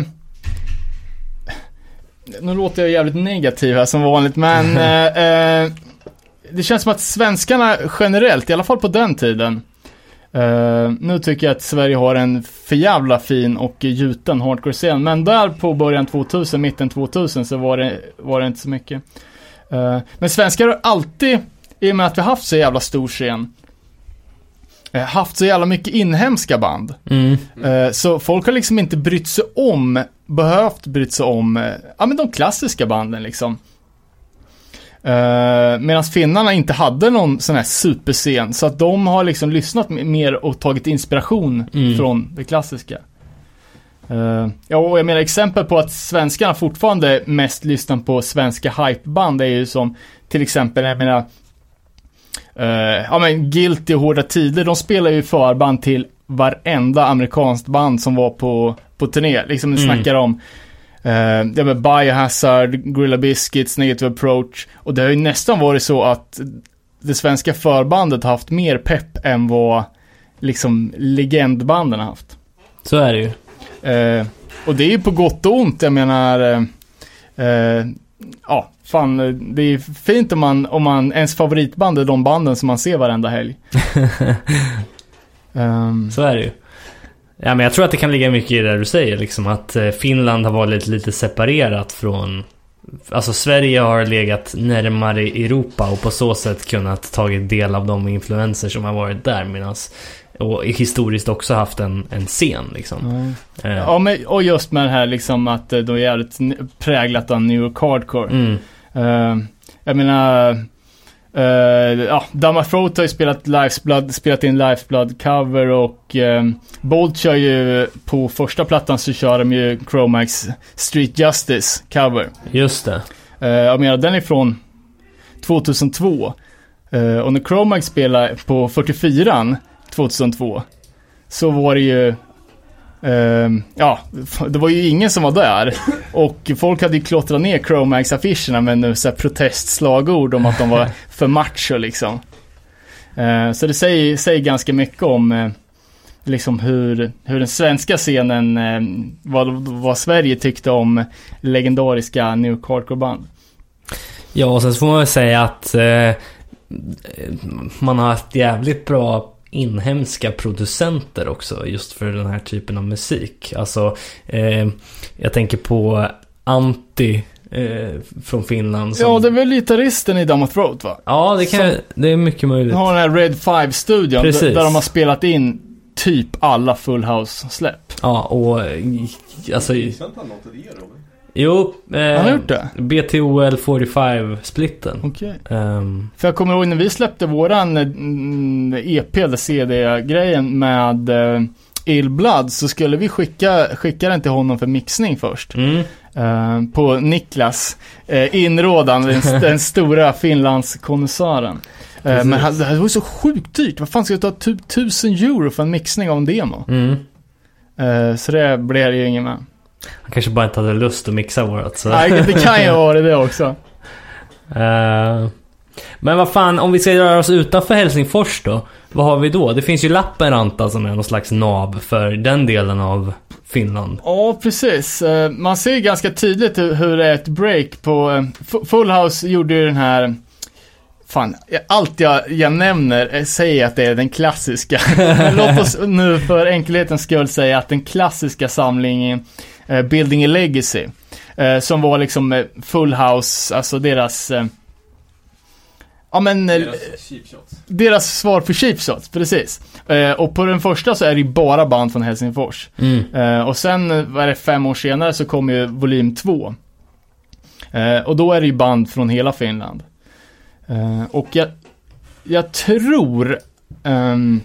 nu låter jag jävligt negativ här som vanligt, men eh, eh, det känns som att svenskarna generellt, i alla fall på den tiden, eh, nu tycker jag att Sverige har en för jävla fin och gjuten hardcore-scen, men där på början tvåtusen, mitten tvåtusen, så var det, var det inte så mycket. Eh, men svenskar har alltid, i och med att vi har haft så jävla stor scen, haft så jävla mycket inhemska band. Mm. Så folk har liksom inte brytt sig om, behövt brytt sig om, ja, men de klassiska banden liksom. Medan finnarna inte hade någon sån här superscen, så att de har liksom lyssnat mer och tagit inspiration mm. från det klassiska. Ja, och jag menar exempel på att svenskarna fortfarande mest lyssnar på svenska hypeband är ju som till exempel, jag menar Uh, ja men Guilty och Hårda Tider, de spelar ju förband till varenda amerikanskt band som var på, på turné, liksom de snackar mm. om uh, det med Biohazard, Gorilla Biscuits, Negative Approach, och det har ju nästan varit så att det svenska förbandet har haft mer pepp än vad liksom legendbanden har haft. Så är det ju. Uh, och det är ju på gott och ont, jag menar uh, uh, ja, fan, det är fint om man, om man ens favoritband är de banden som man ser varenda helg. um. Så är det ju. Ja, men jag tror att det kan ligga mycket i det du säger, liksom att Finland har varit lite separerat från, alltså Sverige har legat närmare Europa och på så sätt kunnat tagit del av de influenser som har varit där, medans, och historiskt också haft en, en scen liksom. Mm. Ja, men, och just med det här liksom att de är jävligt präglat av New York hardcore. Mm. Uh, jag menar uh, ja, Dama Throat har ju spelat, Lifeblood, spelat in Lifeblood cover, och uh, Bolt kör ju på första plattan, så kör de ju Chromax Street Justice cover. Just det. Uh, jag menar den är från tjugohundratvå. Uh, och när Chromax spelar på fyrtiofyran tjugohundratvå, så var det ju eh, ja, det var ju ingen som var där, och folk hade ju klottrat ner Chromax-affischerna med nu så här protestslagord om att de var för macho liksom. Eh, så det säger, säger ganska mycket om eh, liksom hur, hur den svenska scenen eh, vad, vad Sverige tyckte om legendariska New Hardcore-band. Ja, och sen får man väl säga att eh, man har haft jävligt bra inhemska producenter också, just för den här typen av musik. Alltså eh, jag tänker på Antti eh, från Finland som... Ja, det är väl gitarristen i Damn Throat, va? Ja, det, kan, som, det är mycket möjligt. De har den här Red Five-studion där, där de har spelat in typ alla Full House-släpp. Ja, och alltså... Jo, eh, B T O L fyrtiofem-splitten. Okej. Okay. Um, För jag kommer ihåg när vi släppte våran E P eller C D-grejen med eh, Illblad, så skulle vi skicka, skicka den till honom för mixning först. Mm. Eh, på Niklas eh, inrådan, den, den stora Finlandskonnässören. Eh, men det här var så sjukt dyrt. Vad fan, ska jag ta typ tusen euro för en mixning av en demo? Mm. Eh, så det blev ju ingen med. Han kanske bara inte hade lust att mixa vårat. Så. Nej, det kan ju vara det också. uh, men vad fan, om vi ska röra oss utanför Helsingfors då, vad har vi då? Det finns ju Lappeenranta som är någon slags nav för den delen av Finland. Ja, precis. Uh, man ser ju ganska tydligt hur, hur det är ett break på... Uh, Full House gjorde ju den här... Fan, allt jag, jag nämner säger att det är den klassiska. Låt oss nu för enkelhetens skull säga att den klassiska samlingen eh, Building a Legacy, eh, som var liksom eh, Full House, alltså deras eh, ja men eh, deras, deras svar för cheap shots, precis. Eh, och på den första så är det bara band från Helsingfors. Mm. Eh, och sen var det fem år senare så kom ju volym två. Eh, och då är det ju band från hela Finland. Uh, och jag, jag tror um,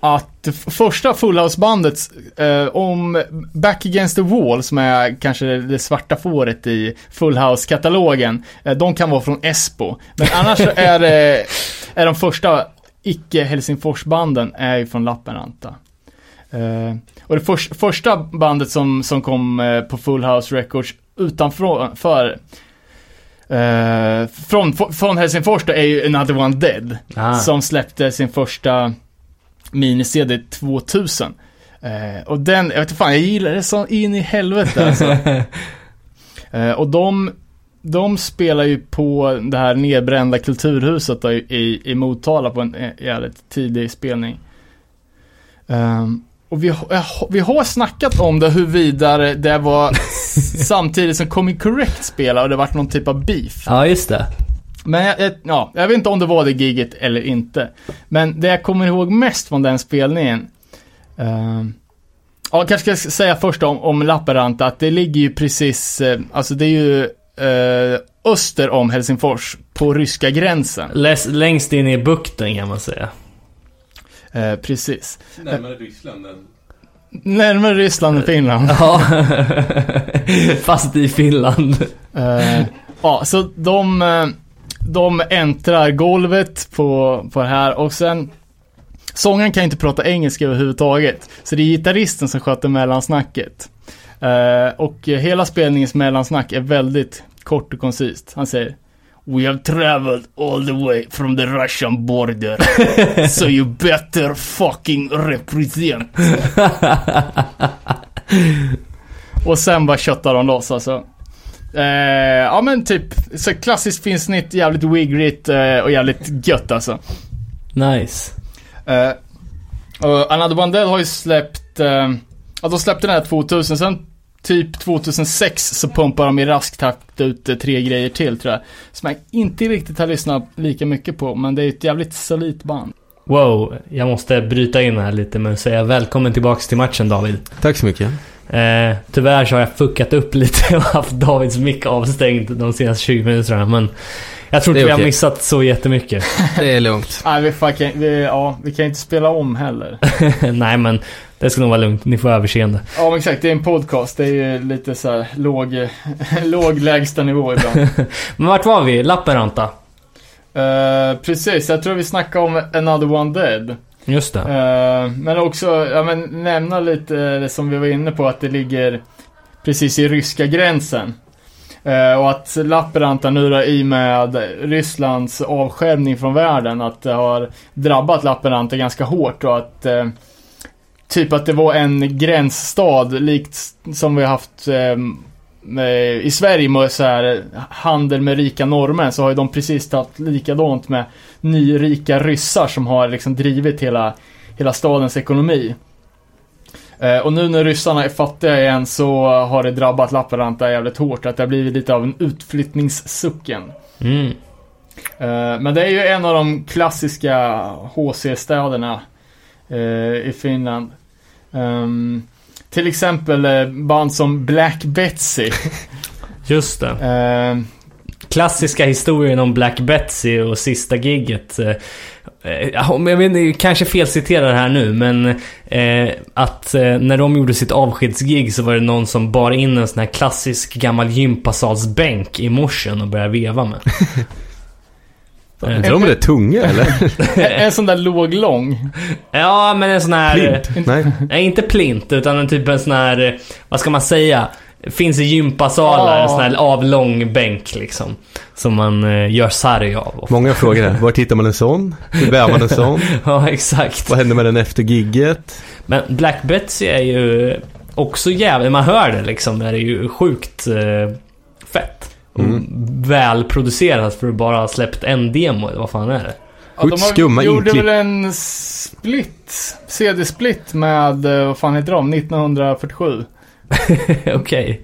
att f- första Full House-bandet uh, om Back Against the Wall, som är kanske det svarta fåret i Full House-katalogen, uh, de kan vara från Espo, men annars så är, uh, är de första icke-Helsingfors-banden är från Lappeenranta. Uh, och det för- första bandet som, som kom uh, på Full House Records utanför Uh, från, från Helsingfors då är ju Another One Dead, ah. som släppte sin första mini-C D tvåtusen. Uh, och den, jag vet inte fan, jag gillar det så in i helvete alltså. uh, Och de de spelar ju på det här nedbrända kulturhuset då, i, i Motala på en jävligt tidig spelning. Um, och vi, vi har snackat om det, hur vidare det var samtidigt som Comic Correct spelade och det var någon typ av beef. Ja, just det. Men jag, ja, jag vet inte om det var det giget eller inte. Men det jag kommer ihåg mest från den spelningen... Um, ja, kanske ska jag säga först om, om Lappeenranta, att det ligger ju precis... Alltså det är ju... Uh, öster om Helsingfors, på ryska gränsen. Läs, längst in i bukten kan man säga. uh, Precis. Närmare Ryssland än... Närmare Ryssland än Finland. Ja. Fast i Finland. uh, Ja, så de De äntrar golvet på, på det här. Och sen sångaren kan inte prata engelska överhuvudtaget, så det är gitarristen som sköter mellansnacket. Uh, och hela spelningens mellansnack är väldigt kort och koncist. Han säger: "We have traveled all the way from the Russian border, so you better fucking represent." Och sen bara köttar de loss alltså. uh, Ja men typ så klassiskt finsnitt, jävligt wiggrigt uh, och jävligt gött alltså. Nice. uh, uh, Another One Dead har ju släppt uh, ja, de släppte den här tvåtusen, sen typ tjugohundrasex så pumpar de i rask takt ut tre grejer till, tror jag, som jag inte riktigt har lyssnat lika mycket på, men det är ett jävligt solitt band. Wow, jag måste bryta in här lite men säga välkommen tillbaka till matchen, David. Tack så mycket. eh, Tyvärr så har jag fuckat upp lite och haft Davids mick avstängd de senaste tjugo minuterna, men jag tror inte vi har missat så jättemycket. Det är lugnt. Nej, vi, fucking, vi, ja, vi kan inte spela om heller. Nej, men det ska nog vara lugnt. Ni får överseende. Ja, men exakt. Det är en podcast. Det är ju lite så här låg, låg lägsta nivå ibland. Men vart var vi? Lappeenranta. Uh, precis. Jag tror vi snackade om Another One Dead. Just det. Uh, men också ja, men, nämna lite det som vi var inne på, att det ligger precis i ryska gränsen. Och att Lappeenranta nu i med Rysslands avskärmning från världen, att det har drabbat Lappeenranta ganska hårt, och att eh, typ att det var en gränsstad likt som vi har haft eh, med, i Sverige med så här handel med rika norrmän, så har ju de precis haft likadant med nyrika ryssar som har liksom drivit hela, hela stadens ekonomi. Och nu när ryssarna är fattiga igen så har det drabbat Lappeenranta jävligt hårt, att det har blivit lite av en utflyttningssucken. Mm. Men det är ju en av de klassiska H C-städerna i Finland. Till exempel band som Black Betsy. Just det. Klassiska historien om Black Betsy och sista gigget. Jag vet, kanske felciterar här nu, men eh, att eh, när de gjorde sitt avskedsgig så var det någon som bar in en sån här klassisk gammal gympasalsbänk i morsen och började veva med. Är de det tunga eller? en, en sån där låglång. Ja, men en sån här... Plint? Nej. Nej, inte plint, utan en typ en sån här, vad ska man säga... Finns i gympasalar, oh. en sån här avlång bänk liksom, som man eh, gör sarg av. Ofta. Många frågor där. Var hittar man en sån? Hur bär man en sån? Ja, exakt. Vad händer med den efter gigget? Men Black Betsy är ju också jävligt, man hör det liksom, det är ju sjukt eh, fett. Mm. Välproducerat för att bara ha släppt en demo, vad fan är det? Ja, de har, gjorde inklipp. Väl en split, C D-split med, vad fan heter de, nittonhundrafyrtiosju. Okej. Okay.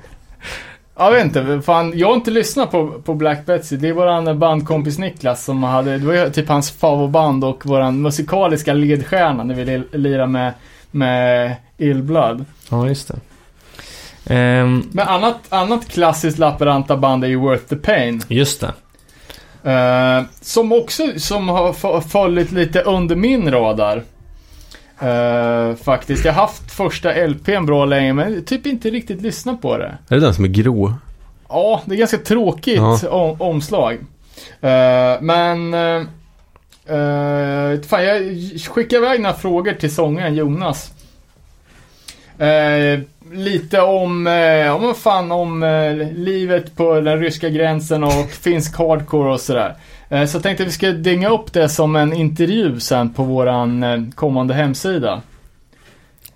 Jag vet inte, fan, jag har inte lyssnat på, på Black Betsy. Det är våran bandkompis Niklas som hade, det var typ hans favoritband och våran musikaliska ledstjärna när vi lirade med, med Illblad. Ja, just det. Um... Men annat, annat klassiskt Lappeenranta band är ju Worth the Pain. Just det. Uh, som också som har fallit lite under min radar. Uh, faktiskt, jag har haft första L P:n bra länge, men typ inte riktigt lyssnat på det. Är det den som är grå? Ja, uh, det är ganska tråkigt uh. om, omslag. uh, Men uh, uh, fan, jag skickar iväg några frågor till sångaren Jonas. uh, lite om eh, om fan om eh, livet på den ryska gränsen och finsk hardcore och sådär. Eh, så jag tänkte att vi ska dynga upp det som en intervju sen på våran eh, kommande hemsida.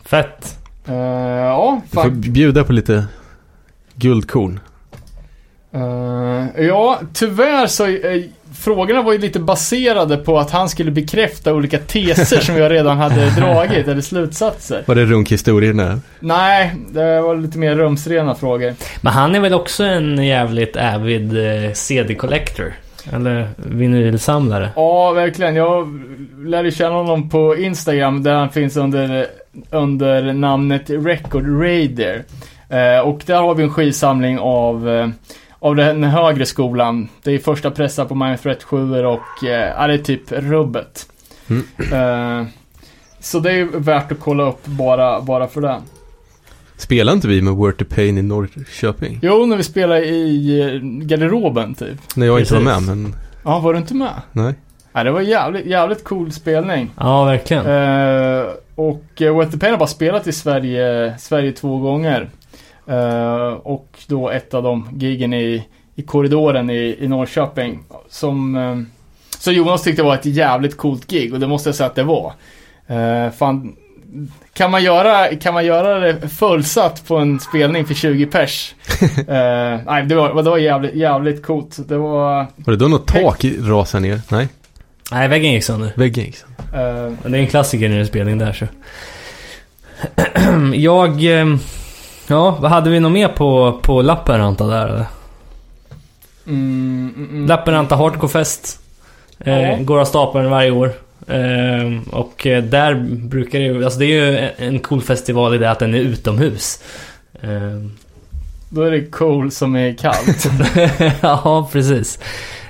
Fett. Eh, ja, du får bjuda på lite guldkorn. Eh, ja, tyvärr så eh, frågorna var ju lite baserade på att han skulle bekräfta olika teser som jag redan hade dragit, eller slutsatser. Var det runkhistorierna? Nej, det var lite mer rumsrena frågor. Men han är väl också en jävligt avid C D-collector? Eller vinylsamlare? Ja, verkligen. Jag lärde känna honom på Instagram där han finns under, under namnet Record Raider. Eh, och där har vi en skivsamling av... Eh, av den högre skolan. Det är första pressar på Mind Threat sju och eh, det är typ rubbet. Mm. Eh, så det är ju värt att kolla upp bara, bara för det. Spelar inte vi med Word to Pain i Norrköping? Jo, när vi spelar i garderoben typ. Nej, jag inte var med, men... Ja, var du inte med? Nej. Ja, det var jävligt, jävligt cool spelning. Ja, verkligen. Eh, och Word to Pain har bara spelat i Sverige, Sverige två gånger. Uh, och då ett av de gigen i, i korridoren i, i Norrköping som, uh, så Jonas tyckte det var ett jävligt coolt gig, och det måste jag säga att det var. uh, fan, kan, man göra, kan man göra det fullsatt på en spelning för tjugo pers? uh, nej, det var, det var jävligt, jävligt coolt. Det var, var det då något tak rasade ner? Nej, nej, väggen gick sönder. Väggen gick sönder. Uh, det är en klassiker när det är spelning där så. jag uh... Ja, vad hade vi nog mer på, på Lapperanta där? Eller? Mm, mm, Lapperanta Hardcorefest mm. eh, går av stapeln varje år. Eh, och där brukar det ju... Alltså det är ju en cool festival i det att den är utomhus. Eh. Då är det cool som är kallt. Ja, precis.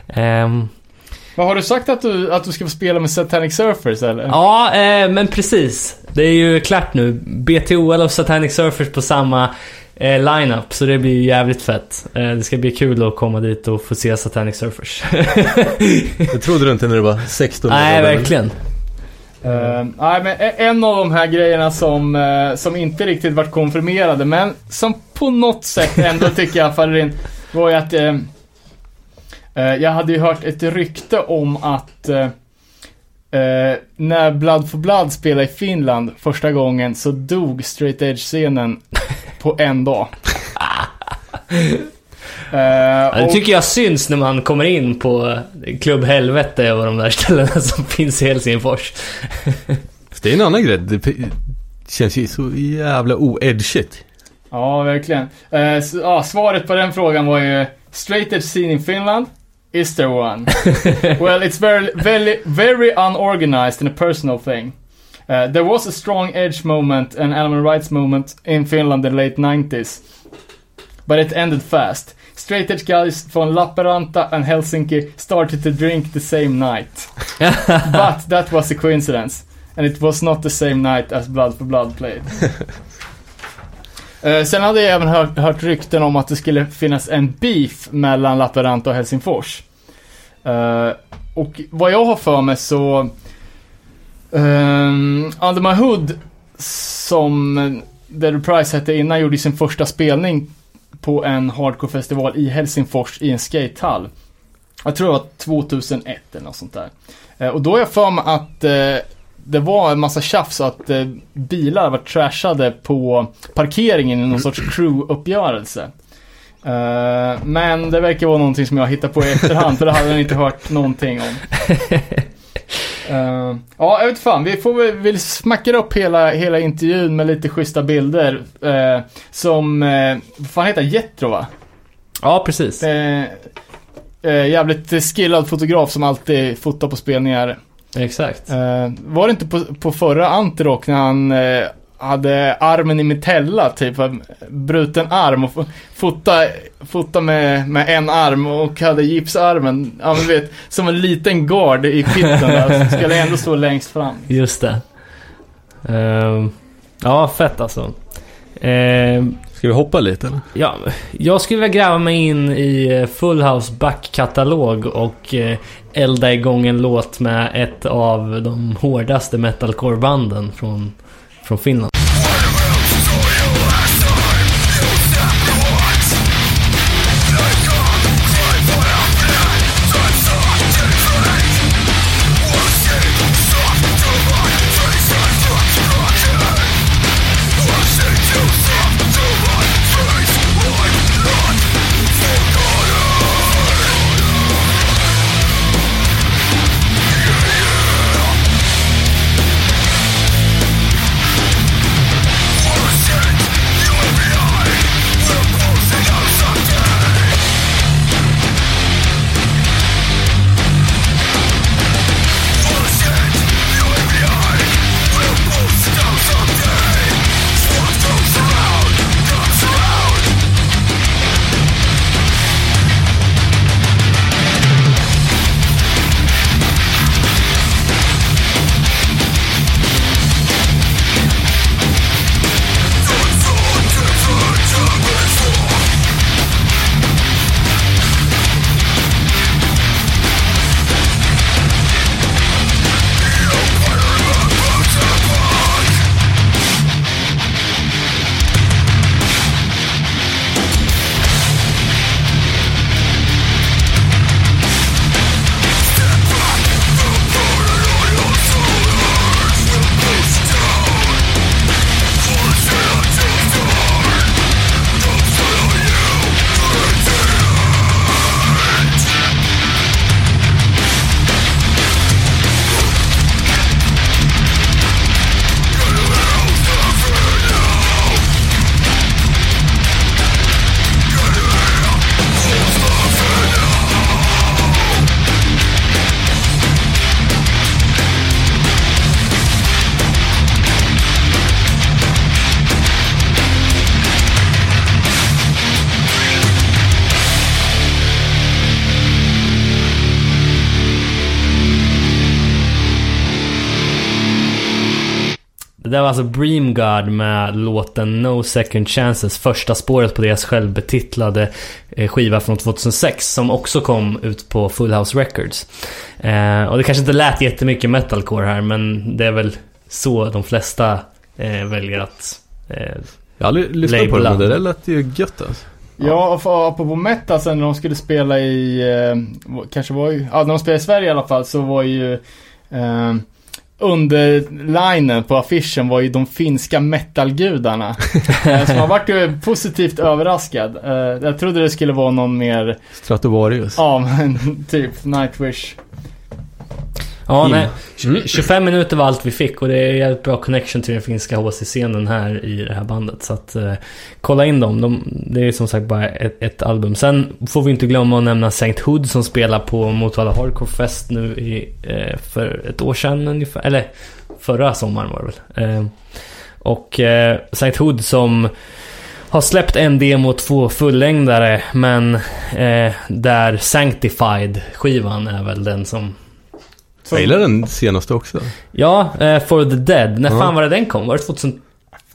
Eh. Vad har du sagt att du, att du ska få spela med Satanic Surfers, eller? Ja, eh, men precis. Det är ju klart nu. B T O L och Satanic Surfers på samma eh, lineup, så det blir jävligt fett. Eh, det ska bli kul att komma dit och få se Satanic Surfers. Det trodde du inte när du var sexton. Nej, verkligen. Uh, nej, men en av de här grejerna som, uh, som inte riktigt varit konfirmerade, men som på något sätt ändå tycker jag faller in, var ju att... Uh, jag hade ju hört ett rykte om att eh, när Blood for Blood spelade i Finland första gången så dog straight edge-scenen på en dag. eh, ja, det tycker jag syns när man kommer in på Klubb Helvete och de där ställena som finns i Helsingfors. Det är en annan grej. Det känns ju så jävla o-edgigt. Ja, verkligen. Eh, så, ja, svaret på den frågan var ju straight edge scene in Finland. Is there one? Well, it's very, very, very unorganized and a personal thing. Uh, there was a strong edge moment and animal rights movement in Finland in the late nineties, but it ended fast. Straight edge guys from Lappeenranta and Helsinki started to drink the same night, but that was a coincidence, and it was not the same night as Blood for Blood played. Sen hade jag även hört, hört rykten om att det skulle finnas en beef mellan Lappeenranta och Helsingfors. Uh, och vad jag har för mig så... Um, Under My Hood, som The Reprise hette innan, gjorde sin första spelning på en hardcore-festival i Helsingfors i en skatehall. Jag tror det var tjugohundraett eller något sånt där. Uh, och då har jag för mig att... Uh, det var en massa tjafs att eh, bilar var trashade på parkeringen i någon sorts crew-uppgörelse. Uh, men det verkar vara någonting som jag hittade på i efterhand, för det hade jag inte hört någonting om. Uh, ja, jag vet fan. Vi får väl vi smacka upp hela, hela intervjun med lite schyssta bilder. Uh, som, uh, vad fan heter Jetro, va? Ja, precis. Uh, uh, jävligt skillad fotograf som alltid fotar på spelningar. Exakt. Uh, var det inte på, på förra Antirock när han uh, hade armen i metella, typ bruten arm, och f- fota, fota med, med en arm och hade gipsarmen, ja, men vet, som en liten gard i pitten där, som skulle ändå stå längst fram. Just det. Uh, ja, fett alltså. Uh, Ska vi hoppa lite? Eller? Ja, jag skulle vilja gräva mig in i Full House backkatalog och uh, elda igång en låt med ett av de hårdaste metalcore-banden från, från Finland. Det där var alltså Breamguard med låten No Second Chances, första spåret på deras självbetitlade skiva från tjugohundrasex som också kom ut på Full House Records. Eh, och det kanske inte lät jättemycket metalcore här, men det är väl så de flesta eh, väljer att eh, jag har lyssnat på det, men det där lät ju gött alltså. Ja, och för, på Bometta sen när de skulle spela i eh, kanske var ju, ja, när de spelade i Sverige i alla fall, så var ju eh, underlinen på affischen var ju de finska metalgudarna. Så man vart ju positivt överraskad. eh, Jag trodde det skulle vara någon mer Stratovarius. Ja, men typ Nightwish. Ja, nej. tjugofem minuter var allt vi fick, och det är jävligt bra connection till den finska H C-scenen här i det här bandet. Så att eh, kolla in dem. De, det är som sagt bara ett, ett album. Sen får vi inte glömma att nämna Saint Hood som spelar på Motala Hardcore Fest nu i, eh, för ett år sedan ungefär, eller förra sommaren var det väl. Eh, och eh, Saint Hood som har släppt en demo och två fullängdare, men eh, där Sanctified-skivan är väl den som... Jag gillar den senaste också. Ja, uh, For the Dead. När uh-huh. fan var det den kom? Var det tjugohundra?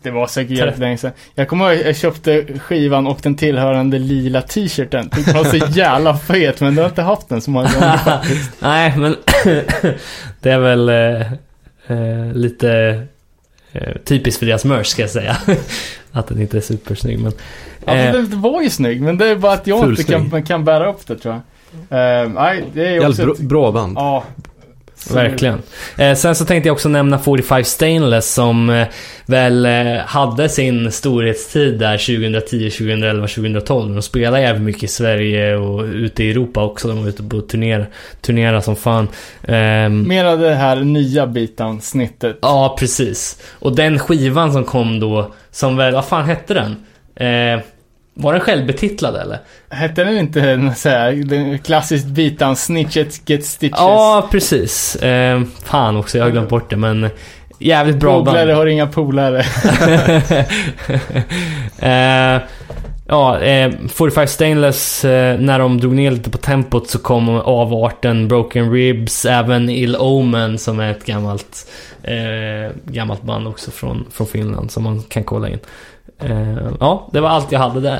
Det var säkert jättelänge sedan. Jag kommer ihåg, jag köpte skivan och den tillhörande lila t-shirten. Den var så jävla fet, men du har inte haft den så många gånger. Nej, men det är väl uh, uh, lite uh, typiskt för deras merch, ska jag säga. Att den inte är supersnygg, men... Ja, uh, det var ju snygg, men det är bara att jag inte kan, kan bära upp det, tror jag. Uh, nej, det är också bra, ett... bra band. Ja, uh, verkligen. Eh, sen så tänkte jag också nämna fyrtiofem Stainless som eh, väl eh, hade sin storhetstid där tjugohundratio, tjugohundraelva, tjugohundratolv. De spelade jävligt mycket i Sverige och ute i Europa också. De var ute på turner, turnera som fan. Eh, Mera det här nya beatdown-snittet. Ja, precis. Och den skivan som kom då, som väl, vad fan hette den? Eh, Var den självbetitlad eller? Hette den inte en så här klassiskt bitan Snitchet Get Stitches? Ja, precis. Eh, fan också, jag har glömt bort det, men jävligt bra band. Polare har inga polare. eh, ja, eh, fyrtiofem Stainless, eh, när de drog ner lite på tempot så kom avarten Broken Ribs, även Ill Omen som är ett gammalt eh, gammalt band också från, från Finland som man kan kolla in. Uh, ja, det var allt jag hade där.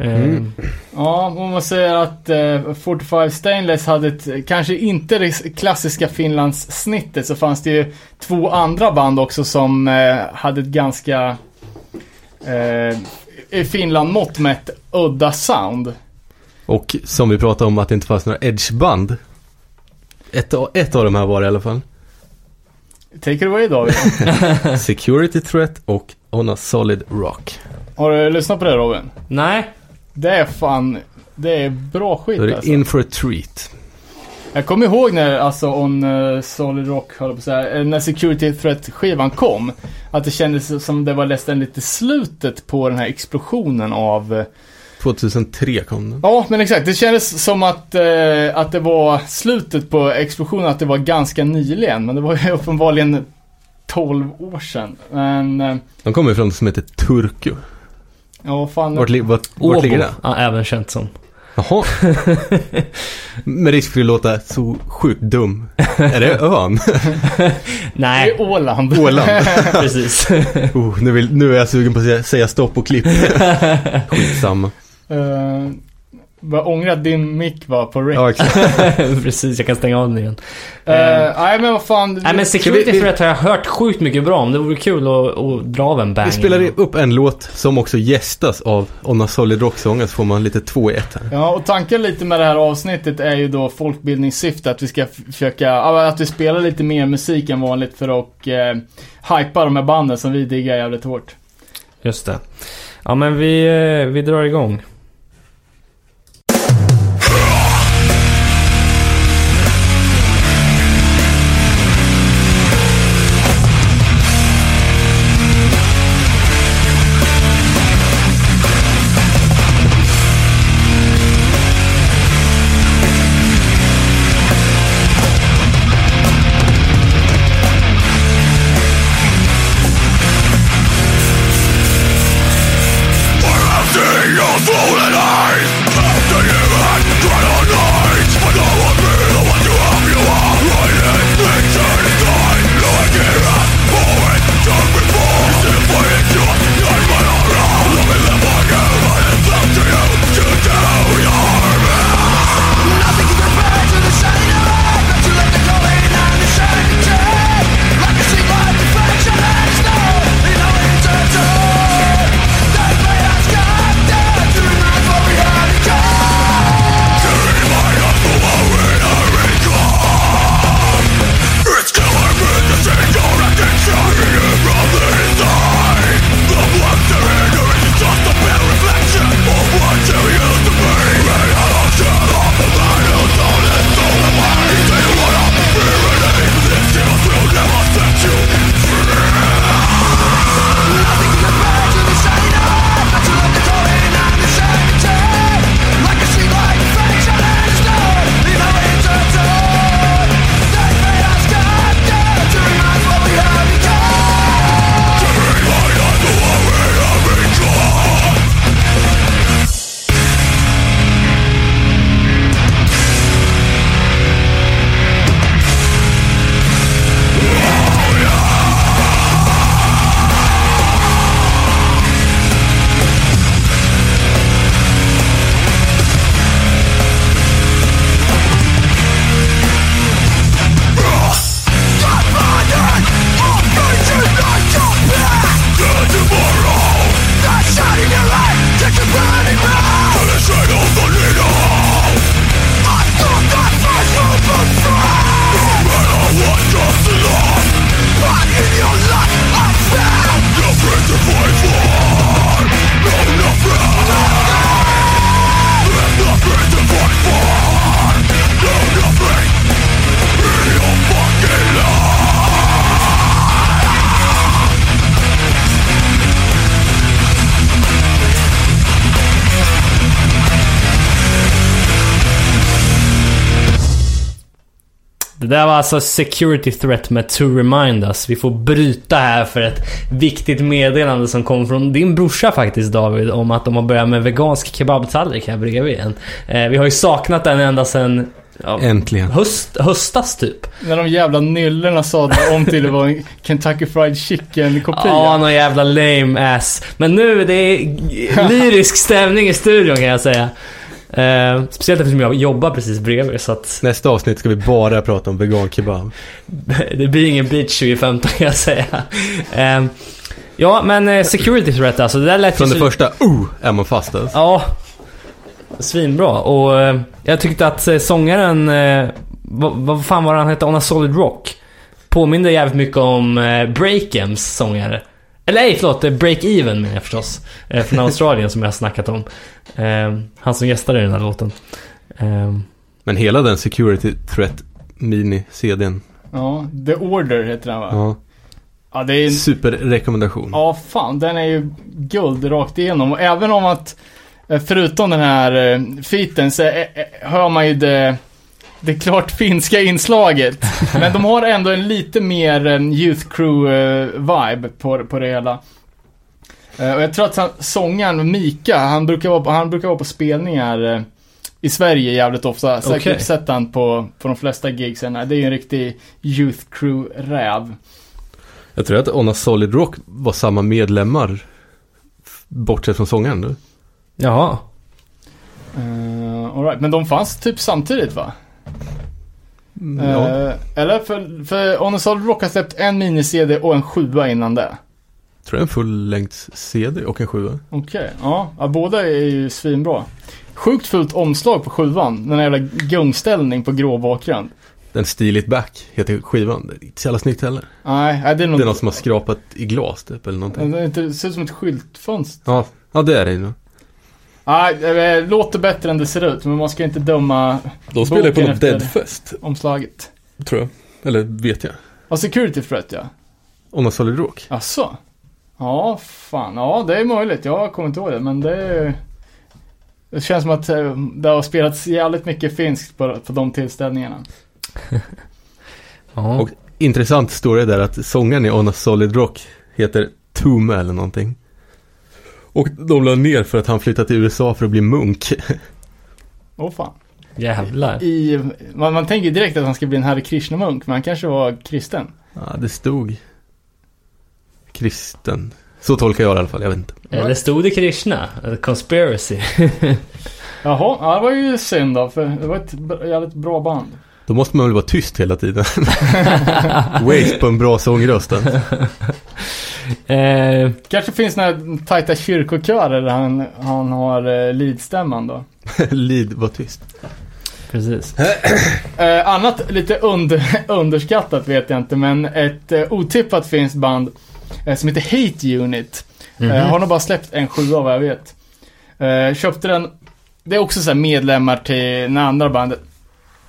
uh. mm. Ja, man måste säga att uh, fyrtiofem Stainless hade ett, kanske inte det klassiska Finlands snittet, så fanns det ju två andra band också som uh, hade ett ganska uh, i Finland mått med ett udda sound. Och som vi pratade om att det inte fanns några edgeband, ett, ett av de här var det i alla fall. Take it away, David. Security Threat och On a Solid Rock. Har du lyssnat på det, Robin? Nej. Det är fan, det är bra skit. Det är alltså. In for a treat. Jag kommer ihåg när alltså On uh, Solid Rock, höll på så här, när Security Threat-skivan kom, att det kändes som det var nästan lite slutet på den här explosionen av uh, tjugohundratre kom den. Ja, men exakt. Det kändes som att, eh, att det var slutet på explosionen, att det var ganska nyligen. Men det var ju uppenbarligen tolv år sedan. Men, eh, de kommer ifrån det som heter Turku. Ja, fan. Vart, li- vart, vart ligger det? Ja, även känt som. Jaha. Med risk för att låta så sjukt dum. Är det ön? Nej. Det är Åland. Åland. Precis. Oh, nu, vill, nu är jag sugen på att säga stopp och klipp. Skitsamma. Uh, bara ångra att din mick var på rec. Precis, jag kan stänga av den igen. Nej, uh, men vad fan. Nej, men Security vi, för att jag har hört sjukt mycket bra om. Det vore kul att, att dra av en bang. Vi spelade upp en låt som också gästas av On a Solid Rock-sången, så får man lite två i ett här. Ja, och tanken lite med det här avsnittet är ju då folkbildningssyfte, att vi ska försöka, att vi spelar lite mer musik än vanligt för att eh, hypa de här banden som vi diggar jävligt hårt. Just det. Ja, men vi, vi drar igång. Don't där var alltså Security Threat med To Remind Us. Vi får bryta här för ett viktigt meddelande som kom från din brorsa faktiskt, David, om att de har börjat med vegansk kebabtallrik här bredvid en. Eh, vi har ju saknat den ända sedan ja, äntligen höst, höstas typ. När de jävla nyllerna sa om till det var en Kentucky Fried Chicken kopia. Ja, någon jävla lame ass. Men nu det är lyrisk stämning i studion kan jag säga. Eh, speciellt eftersom jag jobbar precis bredvid så att... Nästa avsnitt ska vi bara prata om vegan kebab. Det blir ingen beach tjugo femton kan jag säga. eh, Ja men eh, security threat alltså det där lät. Från det så... första oh, är man fast alltså. Ja, svinbra. Och eh, jag tyckte att eh, sångaren eh, vad, vad fan var han hette? On a Solid Rock. Påminner jävligt mycket om eh, Breakems sångare. Eller nej, förlåt, Break Even menar jag förstås. Eh, från Australien som jag har snackat om. Eh, han som gästade den här låten. Eh. Men hela den Security Threat mini-cdn. Ja, The Order heter den va? Ja. Ja, det är en... superrekommendation. Ja, fan, den är ju guld rakt igenom. Och även om att, förutom den här featen så hör man ju det... Det är klart finska inslaget. Men de har ändå en lite mer Youth Crew-vibe på, på det hela. Och jag tror att sångaren Mika, han brukar vara på, han brukar vara på spelningar i Sverige jävligt ofta. Säkert okay. Sett han på, på de flesta gigsen. Det är ju en riktig Youth Crew-räv. Jag tror att On a Solid Rock var samma medlemmar bortsett från sångaren nu. Jaha. Uh, all right. Men de fanns typ samtidigt va? Mm, ja. eh, eller för, för On a Solid Rock har släppt en mini-cd och en sjua innan det. Jag tror en full-längds-cd och en sjua. Okej, okay, ja. ja. Båda är ju svinbra. Sjukt fullt omslag på sjuan. Den jävla gungställning på grå bakgrund. Den stiligt back heter skivan. Det är inte så jävla snyggt heller. Nej, det är, något... det är något som har skrapat i glas typ eller någonting. Det, inte, det ser ut som ett skyltfönster. Ja, ja det är det ju. Ah, det låter bättre än det ser ut, men man ska inte döma. De spelar på något Deadfest omslaget. Tror jag, eller vet jag. Ja, Security Threat, ja. On a Solid Rock. Asså? Ja, fan, ja det är möjligt. Jag kommer inte ihåg det, men det är... Det känns som att det har spelats jävligt mycket finskt på, på de tillställningarna. Ja. Och intressant story där att sångaren i On a Solid Rock heter Tuma eller någonting. Och de la ner för att han flyttat till U S A för att bli munk. Åh oh, fan. Jävlar. I, man, man tänker direkt att han ska bli en Hare Krishna-munk, men han kanske var kristen. Ja, det stod kristen. Så tolkar jag i alla fall, jag vet inte. Eller stod det Krishna? Conspiracy. Jaha, ja, det var ju synd då, för det var ett jävligt bra band. Då måste man väl vara tyst hela tiden. Waste på en bra sångrösten. Eh, kanske finns några tajta kyrkokörer där han, han har eh, lidstämman då. Lid var tyst. Precis. eh, Annat lite under, underskattat vet jag inte, men ett eh, otippat finns band eh, som heter Hate Unit. Mm-hmm. eh, Har nog bara släppt en sju av vad jag vet. eh, Köpte den. Det är också så här medlemmar till den andra bandet.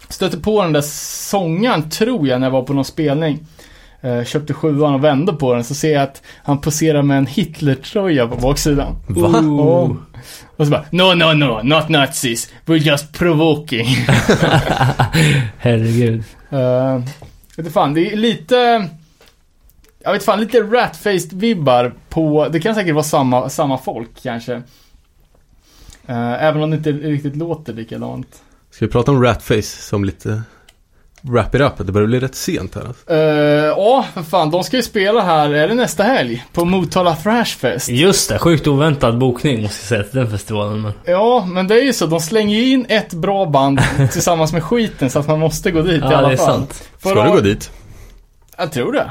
Stötte på den där sångaren tror jag när jag var på någon spelning. Uh, köpte sjuan och vände på den. Så ser jag att han poserar med en Hitler-tröja på baksidan. Va? Oh. Och så bara, no, no, no, not Nazis, we're just provoking. Herregud. uh, vet fan, det är lite Jag vet fan, lite rat-faced vibbar på. Det kan säkert vara samma, samma folk kanske. uh, Även om det inte riktigt låter likadant. Ska vi prata om rat-face som lite wrap it up, det börjar bli rätt sent här alltså. uh, Ja, för fan, de ska ju spela här. Är det nästa helg? På Motala Thrashfest. Just det, sjukt oväntad bokning måste jag säga till den festivalen men... Ja, men det är ju så, de slänger ju in ett bra band tillsammans med skiten. Så att man måste gå dit. Ja, i alla det är fall. Sant. För ska du gå dit? Jag tror det.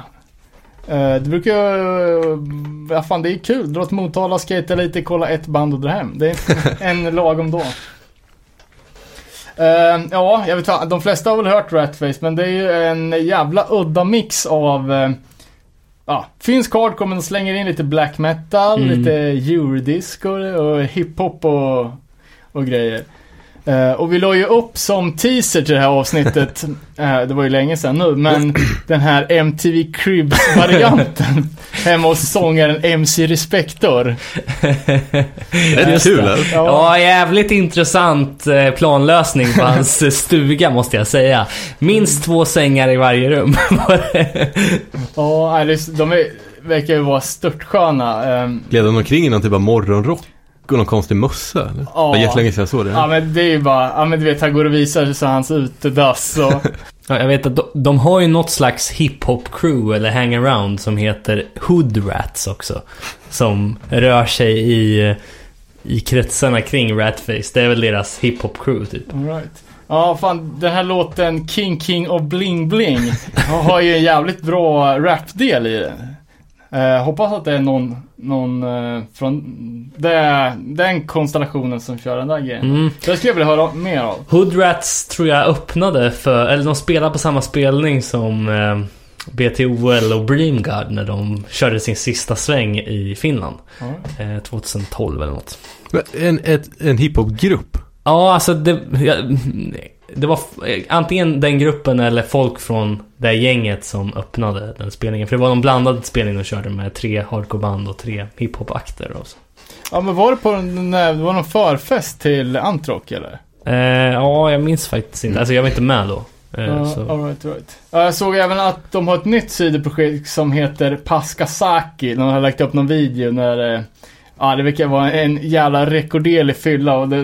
uh, Det brukar uh, ja, fan, det är kul. Dra åt Motala, skata lite, kolla ett band och dra hem. Det är en lagom dag. Uh, ja, jag vet inte, de flesta har väl hört Ratface, men det är ju en jävla udda mix av uh, ja, finsk hardcore, men slänger in lite black metal, mm. lite eurodisco och hiphop och, och grejer. uh, Och vi la ju upp som teaser till det här avsnittet, uh, det var ju länge sedan nu, men den här M T V Cribs-varianten hemma hos sångaren M C Respektor. Rätt kul. Ja. ja, jävligt intressant planlösning på hans stuga, måste jag säga. Minst två sängar i varje rum. Ja, Alice, de är, verkar ju vara störtsköna. Gled de omkring innan typ av morgonrock? Och någon konstig mössa eller? Ja. Det var jättelänge sedan jag såg det. Ja, men det är ju bara, ja men du vet, han går och visar så hans utedass och... Ja, jag vet att de, de har ju något slags hiphop-crew eller hangaround som heter Hood Rats också, som rör sig i, i kretsarna kring Ratface. Det är väl deras hiphop-crew typ. All right. Ja, fan, den här låten King King och Bling Bling har ju en jävligt bra rapdel i den. Eh, hoppas att det är någon, någon eh, från det, den konstellationen som kör den där grejen. Mm. Det skulle jag vilja höra mer av. Hoodrats tror jag öppnade för, eller de spelade på samma spelning som eh, B T O L och Breamguard när de körde sin sista sväng i Finland. Mm. eh, tjugohundratolv eller något. En, ett, en hiphopgrupp? Ja, alltså det, ja, det var antingen den gruppen eller folk från det gänget som öppnade den spelningen. För det var en blandad spelning och körde med tre hardcoreband och tre hiphopakter. Ja, men var det på den där, var någon förfest till Antrock eller? Eh, ja, jag minns faktiskt inte. Alltså jag var inte med då. Eh, ja, så. All right, all right. Jag såg även att de har ett nytt sidoprojekt som heter Paskasaki. De har lagt upp någon video när... Eh, ja, det verkar vara en jävla rekorddel i fylla och det,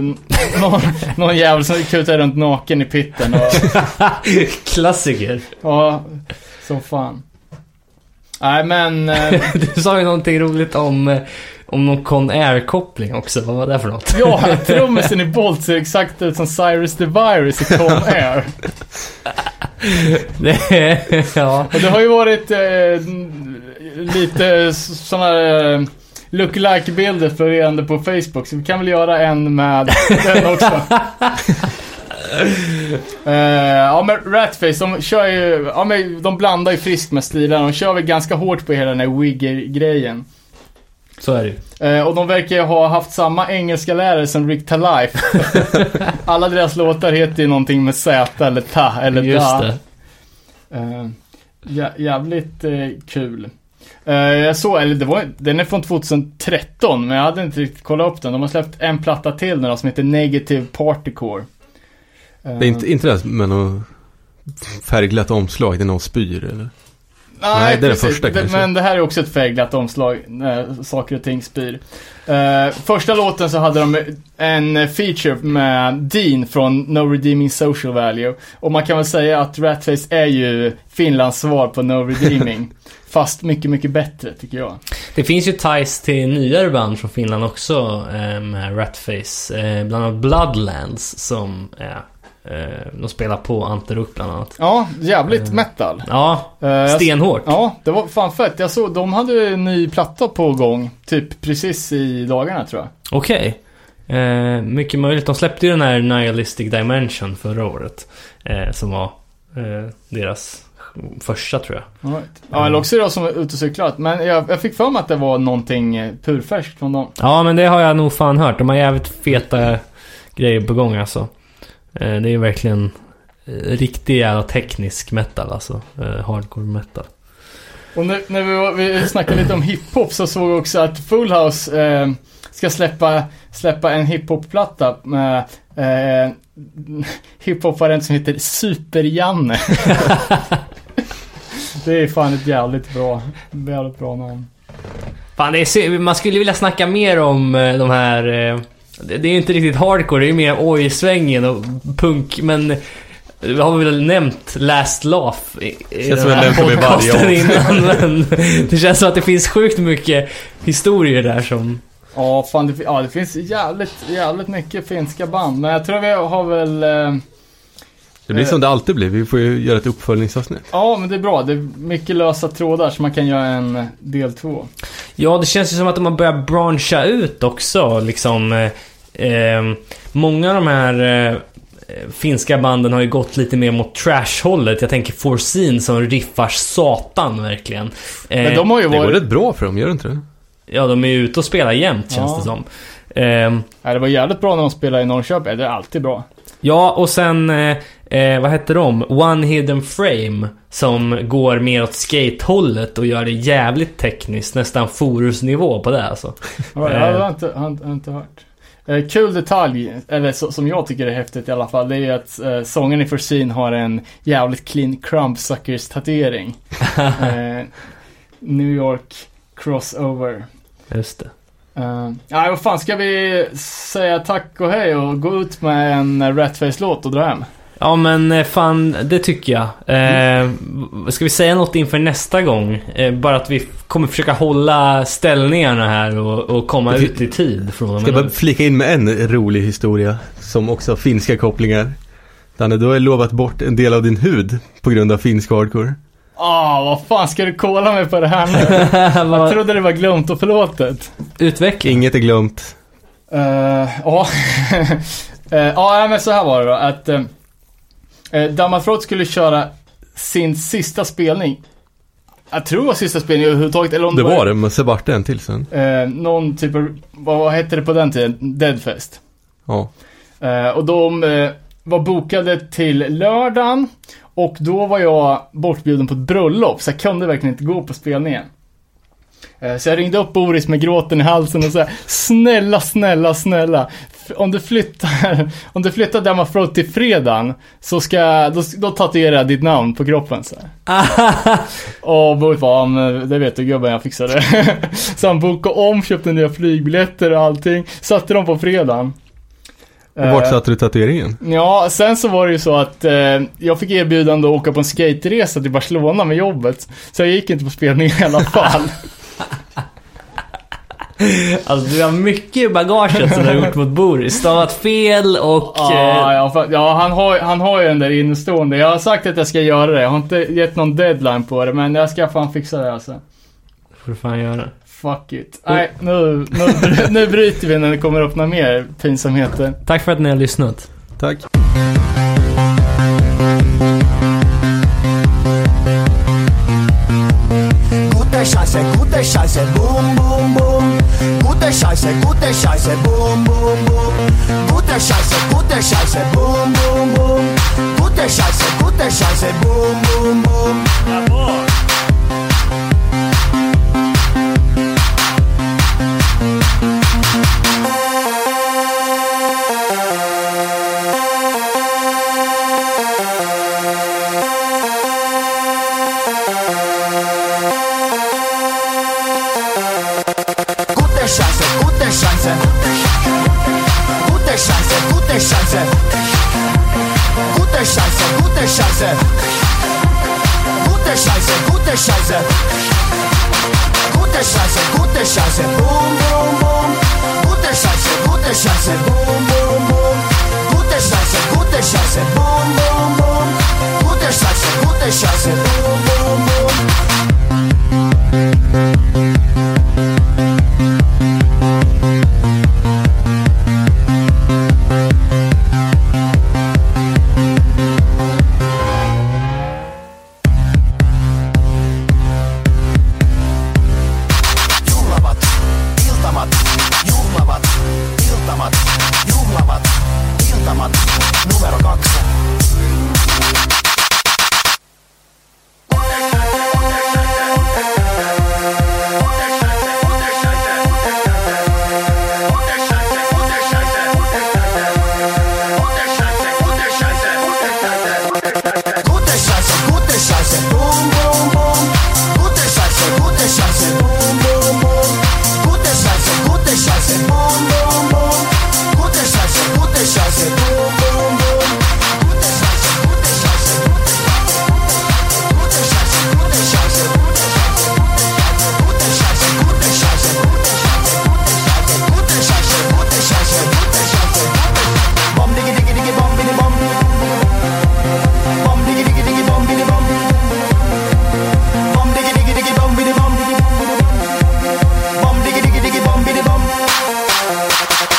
någon, någon jävel som kutar runt naken i pitten. Och... Klassiker. Ja, som fan. Nej, men... Eh... Du sa ju någonting roligt om, om någon Con-Air-koppling också. Vad var det för något? Ja, trummisen i Bolt ser exakt ut som Cyrus the Virus i Con-Air. Det, ja. Och det har ju varit eh, lite sådana... Eh, look-like-bilder förerande på Facebook, så vi kan väl göra en med den också. uh, ja, men Ratface, de kör ju, ja, men de blandar ju friskt med stilen. De kör väl ganska hårt på hela den här wigger-grejen. Så är det. Uh, och de verkar ju ha haft samma engelska lärare som Rick Talife. Alla deras låtar heter ju någonting med Z eller ta eller da. Just det. Uh, jä- jävligt uh, kul. Uh, jag såg, eller det var, den är från tjugotretton, men jag hade inte riktigt kollat upp den. De har släppt en platta till nu som heter Negative Partycore. Uh, det är inte, inte det med något färgglatt omslag, det är någon spyr eller? Nej, nej, det är precis, det första det, men det här är också ett färgglatt omslag när saker och ting spyr. Uh, första låten så hade de en feature med Dean från No Redeeming Social Value, och man kan väl säga att Ratface är ju Finlands svar på No Redeeming. Fast mycket, mycket bättre tycker jag. Det finns ju ties till nyare band från Finland också eh, med Ratface. Eh, bland annat Bloodlands som eh, eh, de spelar på Antirock bland annat. Ja, jävligt eh, metal. Ja, eh, stenhårt. Ja, det var fan fett. Jag såg, de hade en ny platta på gång typ precis i dagarna tror jag. Okej. Okay. Eh, mycket möjligt. De släppte ju den här Nihilistic Dimension förra året eh, som var eh, deras... första tror jag. All right. Ja, eller också det som var ute och cyklat. Men jag, jag fick för mig att det var någonting purfärskt från dem. Ja, men det har jag nog fan hört. De har jävligt feta grejer på gång alltså. Det är ju verkligen riktig jävla teknisk metal alltså. Hardcore metal. Och nu, när vi, var, vi snackade lite om hiphop, så såg jag också att Full House eh, ska släppa, släppa en hiphopplatta med eh, hiphoparen som heter Superjanne. Det är fan ett jävligt bra, jävligt bra namn. Fan, det är, man skulle vilja snacka mer om de här. Det är ju inte riktigt hardcore, det är ju mer oj-svängen och punk, men vi har väl nämnt Last Laugh i, i den här podcasten innan, men det känns som att det finns sjukt mycket historier där som... Ja, fan, det, ja, det finns jävligt, jävligt mycket finska band, men jag tror vi har väl... Eh... Det blir som det alltid blir, vi får ju göra ett uppföljningsavsnitt. Ja, men det är bra, det är mycket lösa trådar så man kan göra en del två. Ja, det känns ju som att de har börjat branscha ut också liksom, eh, många av de här eh, finska banden har ju gått lite mer mot trash-hållet. Jag tänker Forsin som riffar satan verkligen. eh, Men de har ju varit... Det går rätt bra för dem, gör det inte det? Ja, de är ju ute och spelar jämt, känns ja. det som eh, ja, det var jävligt bra när de spelade i Norrköping, det är alltid bra. Ja, och sen eh, vad hette de? One Hidden Frame, som går mer åt skatehållet och gör det jävligt tekniskt, nästan forusnivå på det alltså. Ja, jag har inte, inte, inte hört. Eh, kul detalj, eller så, som jag tycker är häftigt i alla fall, det är ju att eh, sången i Forsyn har en jävligt clean Crumbsuckers tatuering. eh, New York crossover. Just det. Uh, ja, vad fan, ska vi säga tack och hej och gå ut med en Ratface-låt och dra hem? Ja, men fan, det tycker jag. Eh, ska vi säga något inför nästa gång? Eh, bara att vi kommer försöka hålla ställningarna här och, och komma ut i tid. Från ska jag bara flika in med en rolig historia som också har finska kopplingar. Danne, du har lovat bort en del av din hud på grund av finsk hardcore. Ah, oh, vad fan ska du kolla mig på det här nu? Jag trodde det var glömt och förlåtet. Utveckling. Inget är glömt. Ja, uh, oh. uh, oh, men så här var det då. Att uh, Dammathrot skulle köra sin sista spelning. Jag tror det var sista spelningen överhuvudtaget. Eller om det, det var, var det, men så vart det en till sen. Uh, någon typ av, vad, vad hette det på den tiden? Deadfest. Ja. Oh. Uh, och de uh, var bokade till lördagen. Och då var jag bortbjuden på ett bröllop, så jag kunde verkligen inte gå på spelningen. Så jag ringde upp Boris med gråten i halsen och sa: snälla, snälla, snälla, om du flyttar, om du flyttar Damafrot till fredagen, så ska då, då tatuera ditt namn på kroppen så här. Och Boris var, men det vet du gubben, jag fixar det. Så han bokade om, köpte nya flygbiljetter och allting, satte dem på fredagen. Och vart satte du tatueringen? Ja, sen så var det ju så att eh, jag fick erbjudande att åka på en skateresa till Barcelona med jobbet. Så jag gick inte på spelning i alla fall. Alltså, du har mycket i bagaget som du har gjort mot Boris. Stavat fel och... Ah, ja, ja, han har, han har ju den där innestående. Jag har sagt att jag ska göra det. Jag har inte gett någon deadline på det, men jag ska fan fixa det alltså. Får du fan göra det. Fuck it. Nej, nu, nu, nu bryter vi när det kommer öppna mer pinsamheter. Tack för att ni har lyssnat. Tack. Gute Scheiße, gute Scheiße, boom, boom, boom. Gute Scheiße, gute Scheiße, boom, boom, boom. Gute Scheiße, gute Scheiße, boom, boom, boom. Gute Scheiße, gute Scheiße, boom, boom, boom. Jawohl. Scheiße, gute Scheiße, gute Scheiße, boom, boom, boom. Gute Scheiße, gute Scheiße, boom, boom, boom. Gute Scheiße, gute Scheiße, boom, boom, boom. Gute Scheiße, gute Scheiße, boom,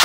boom,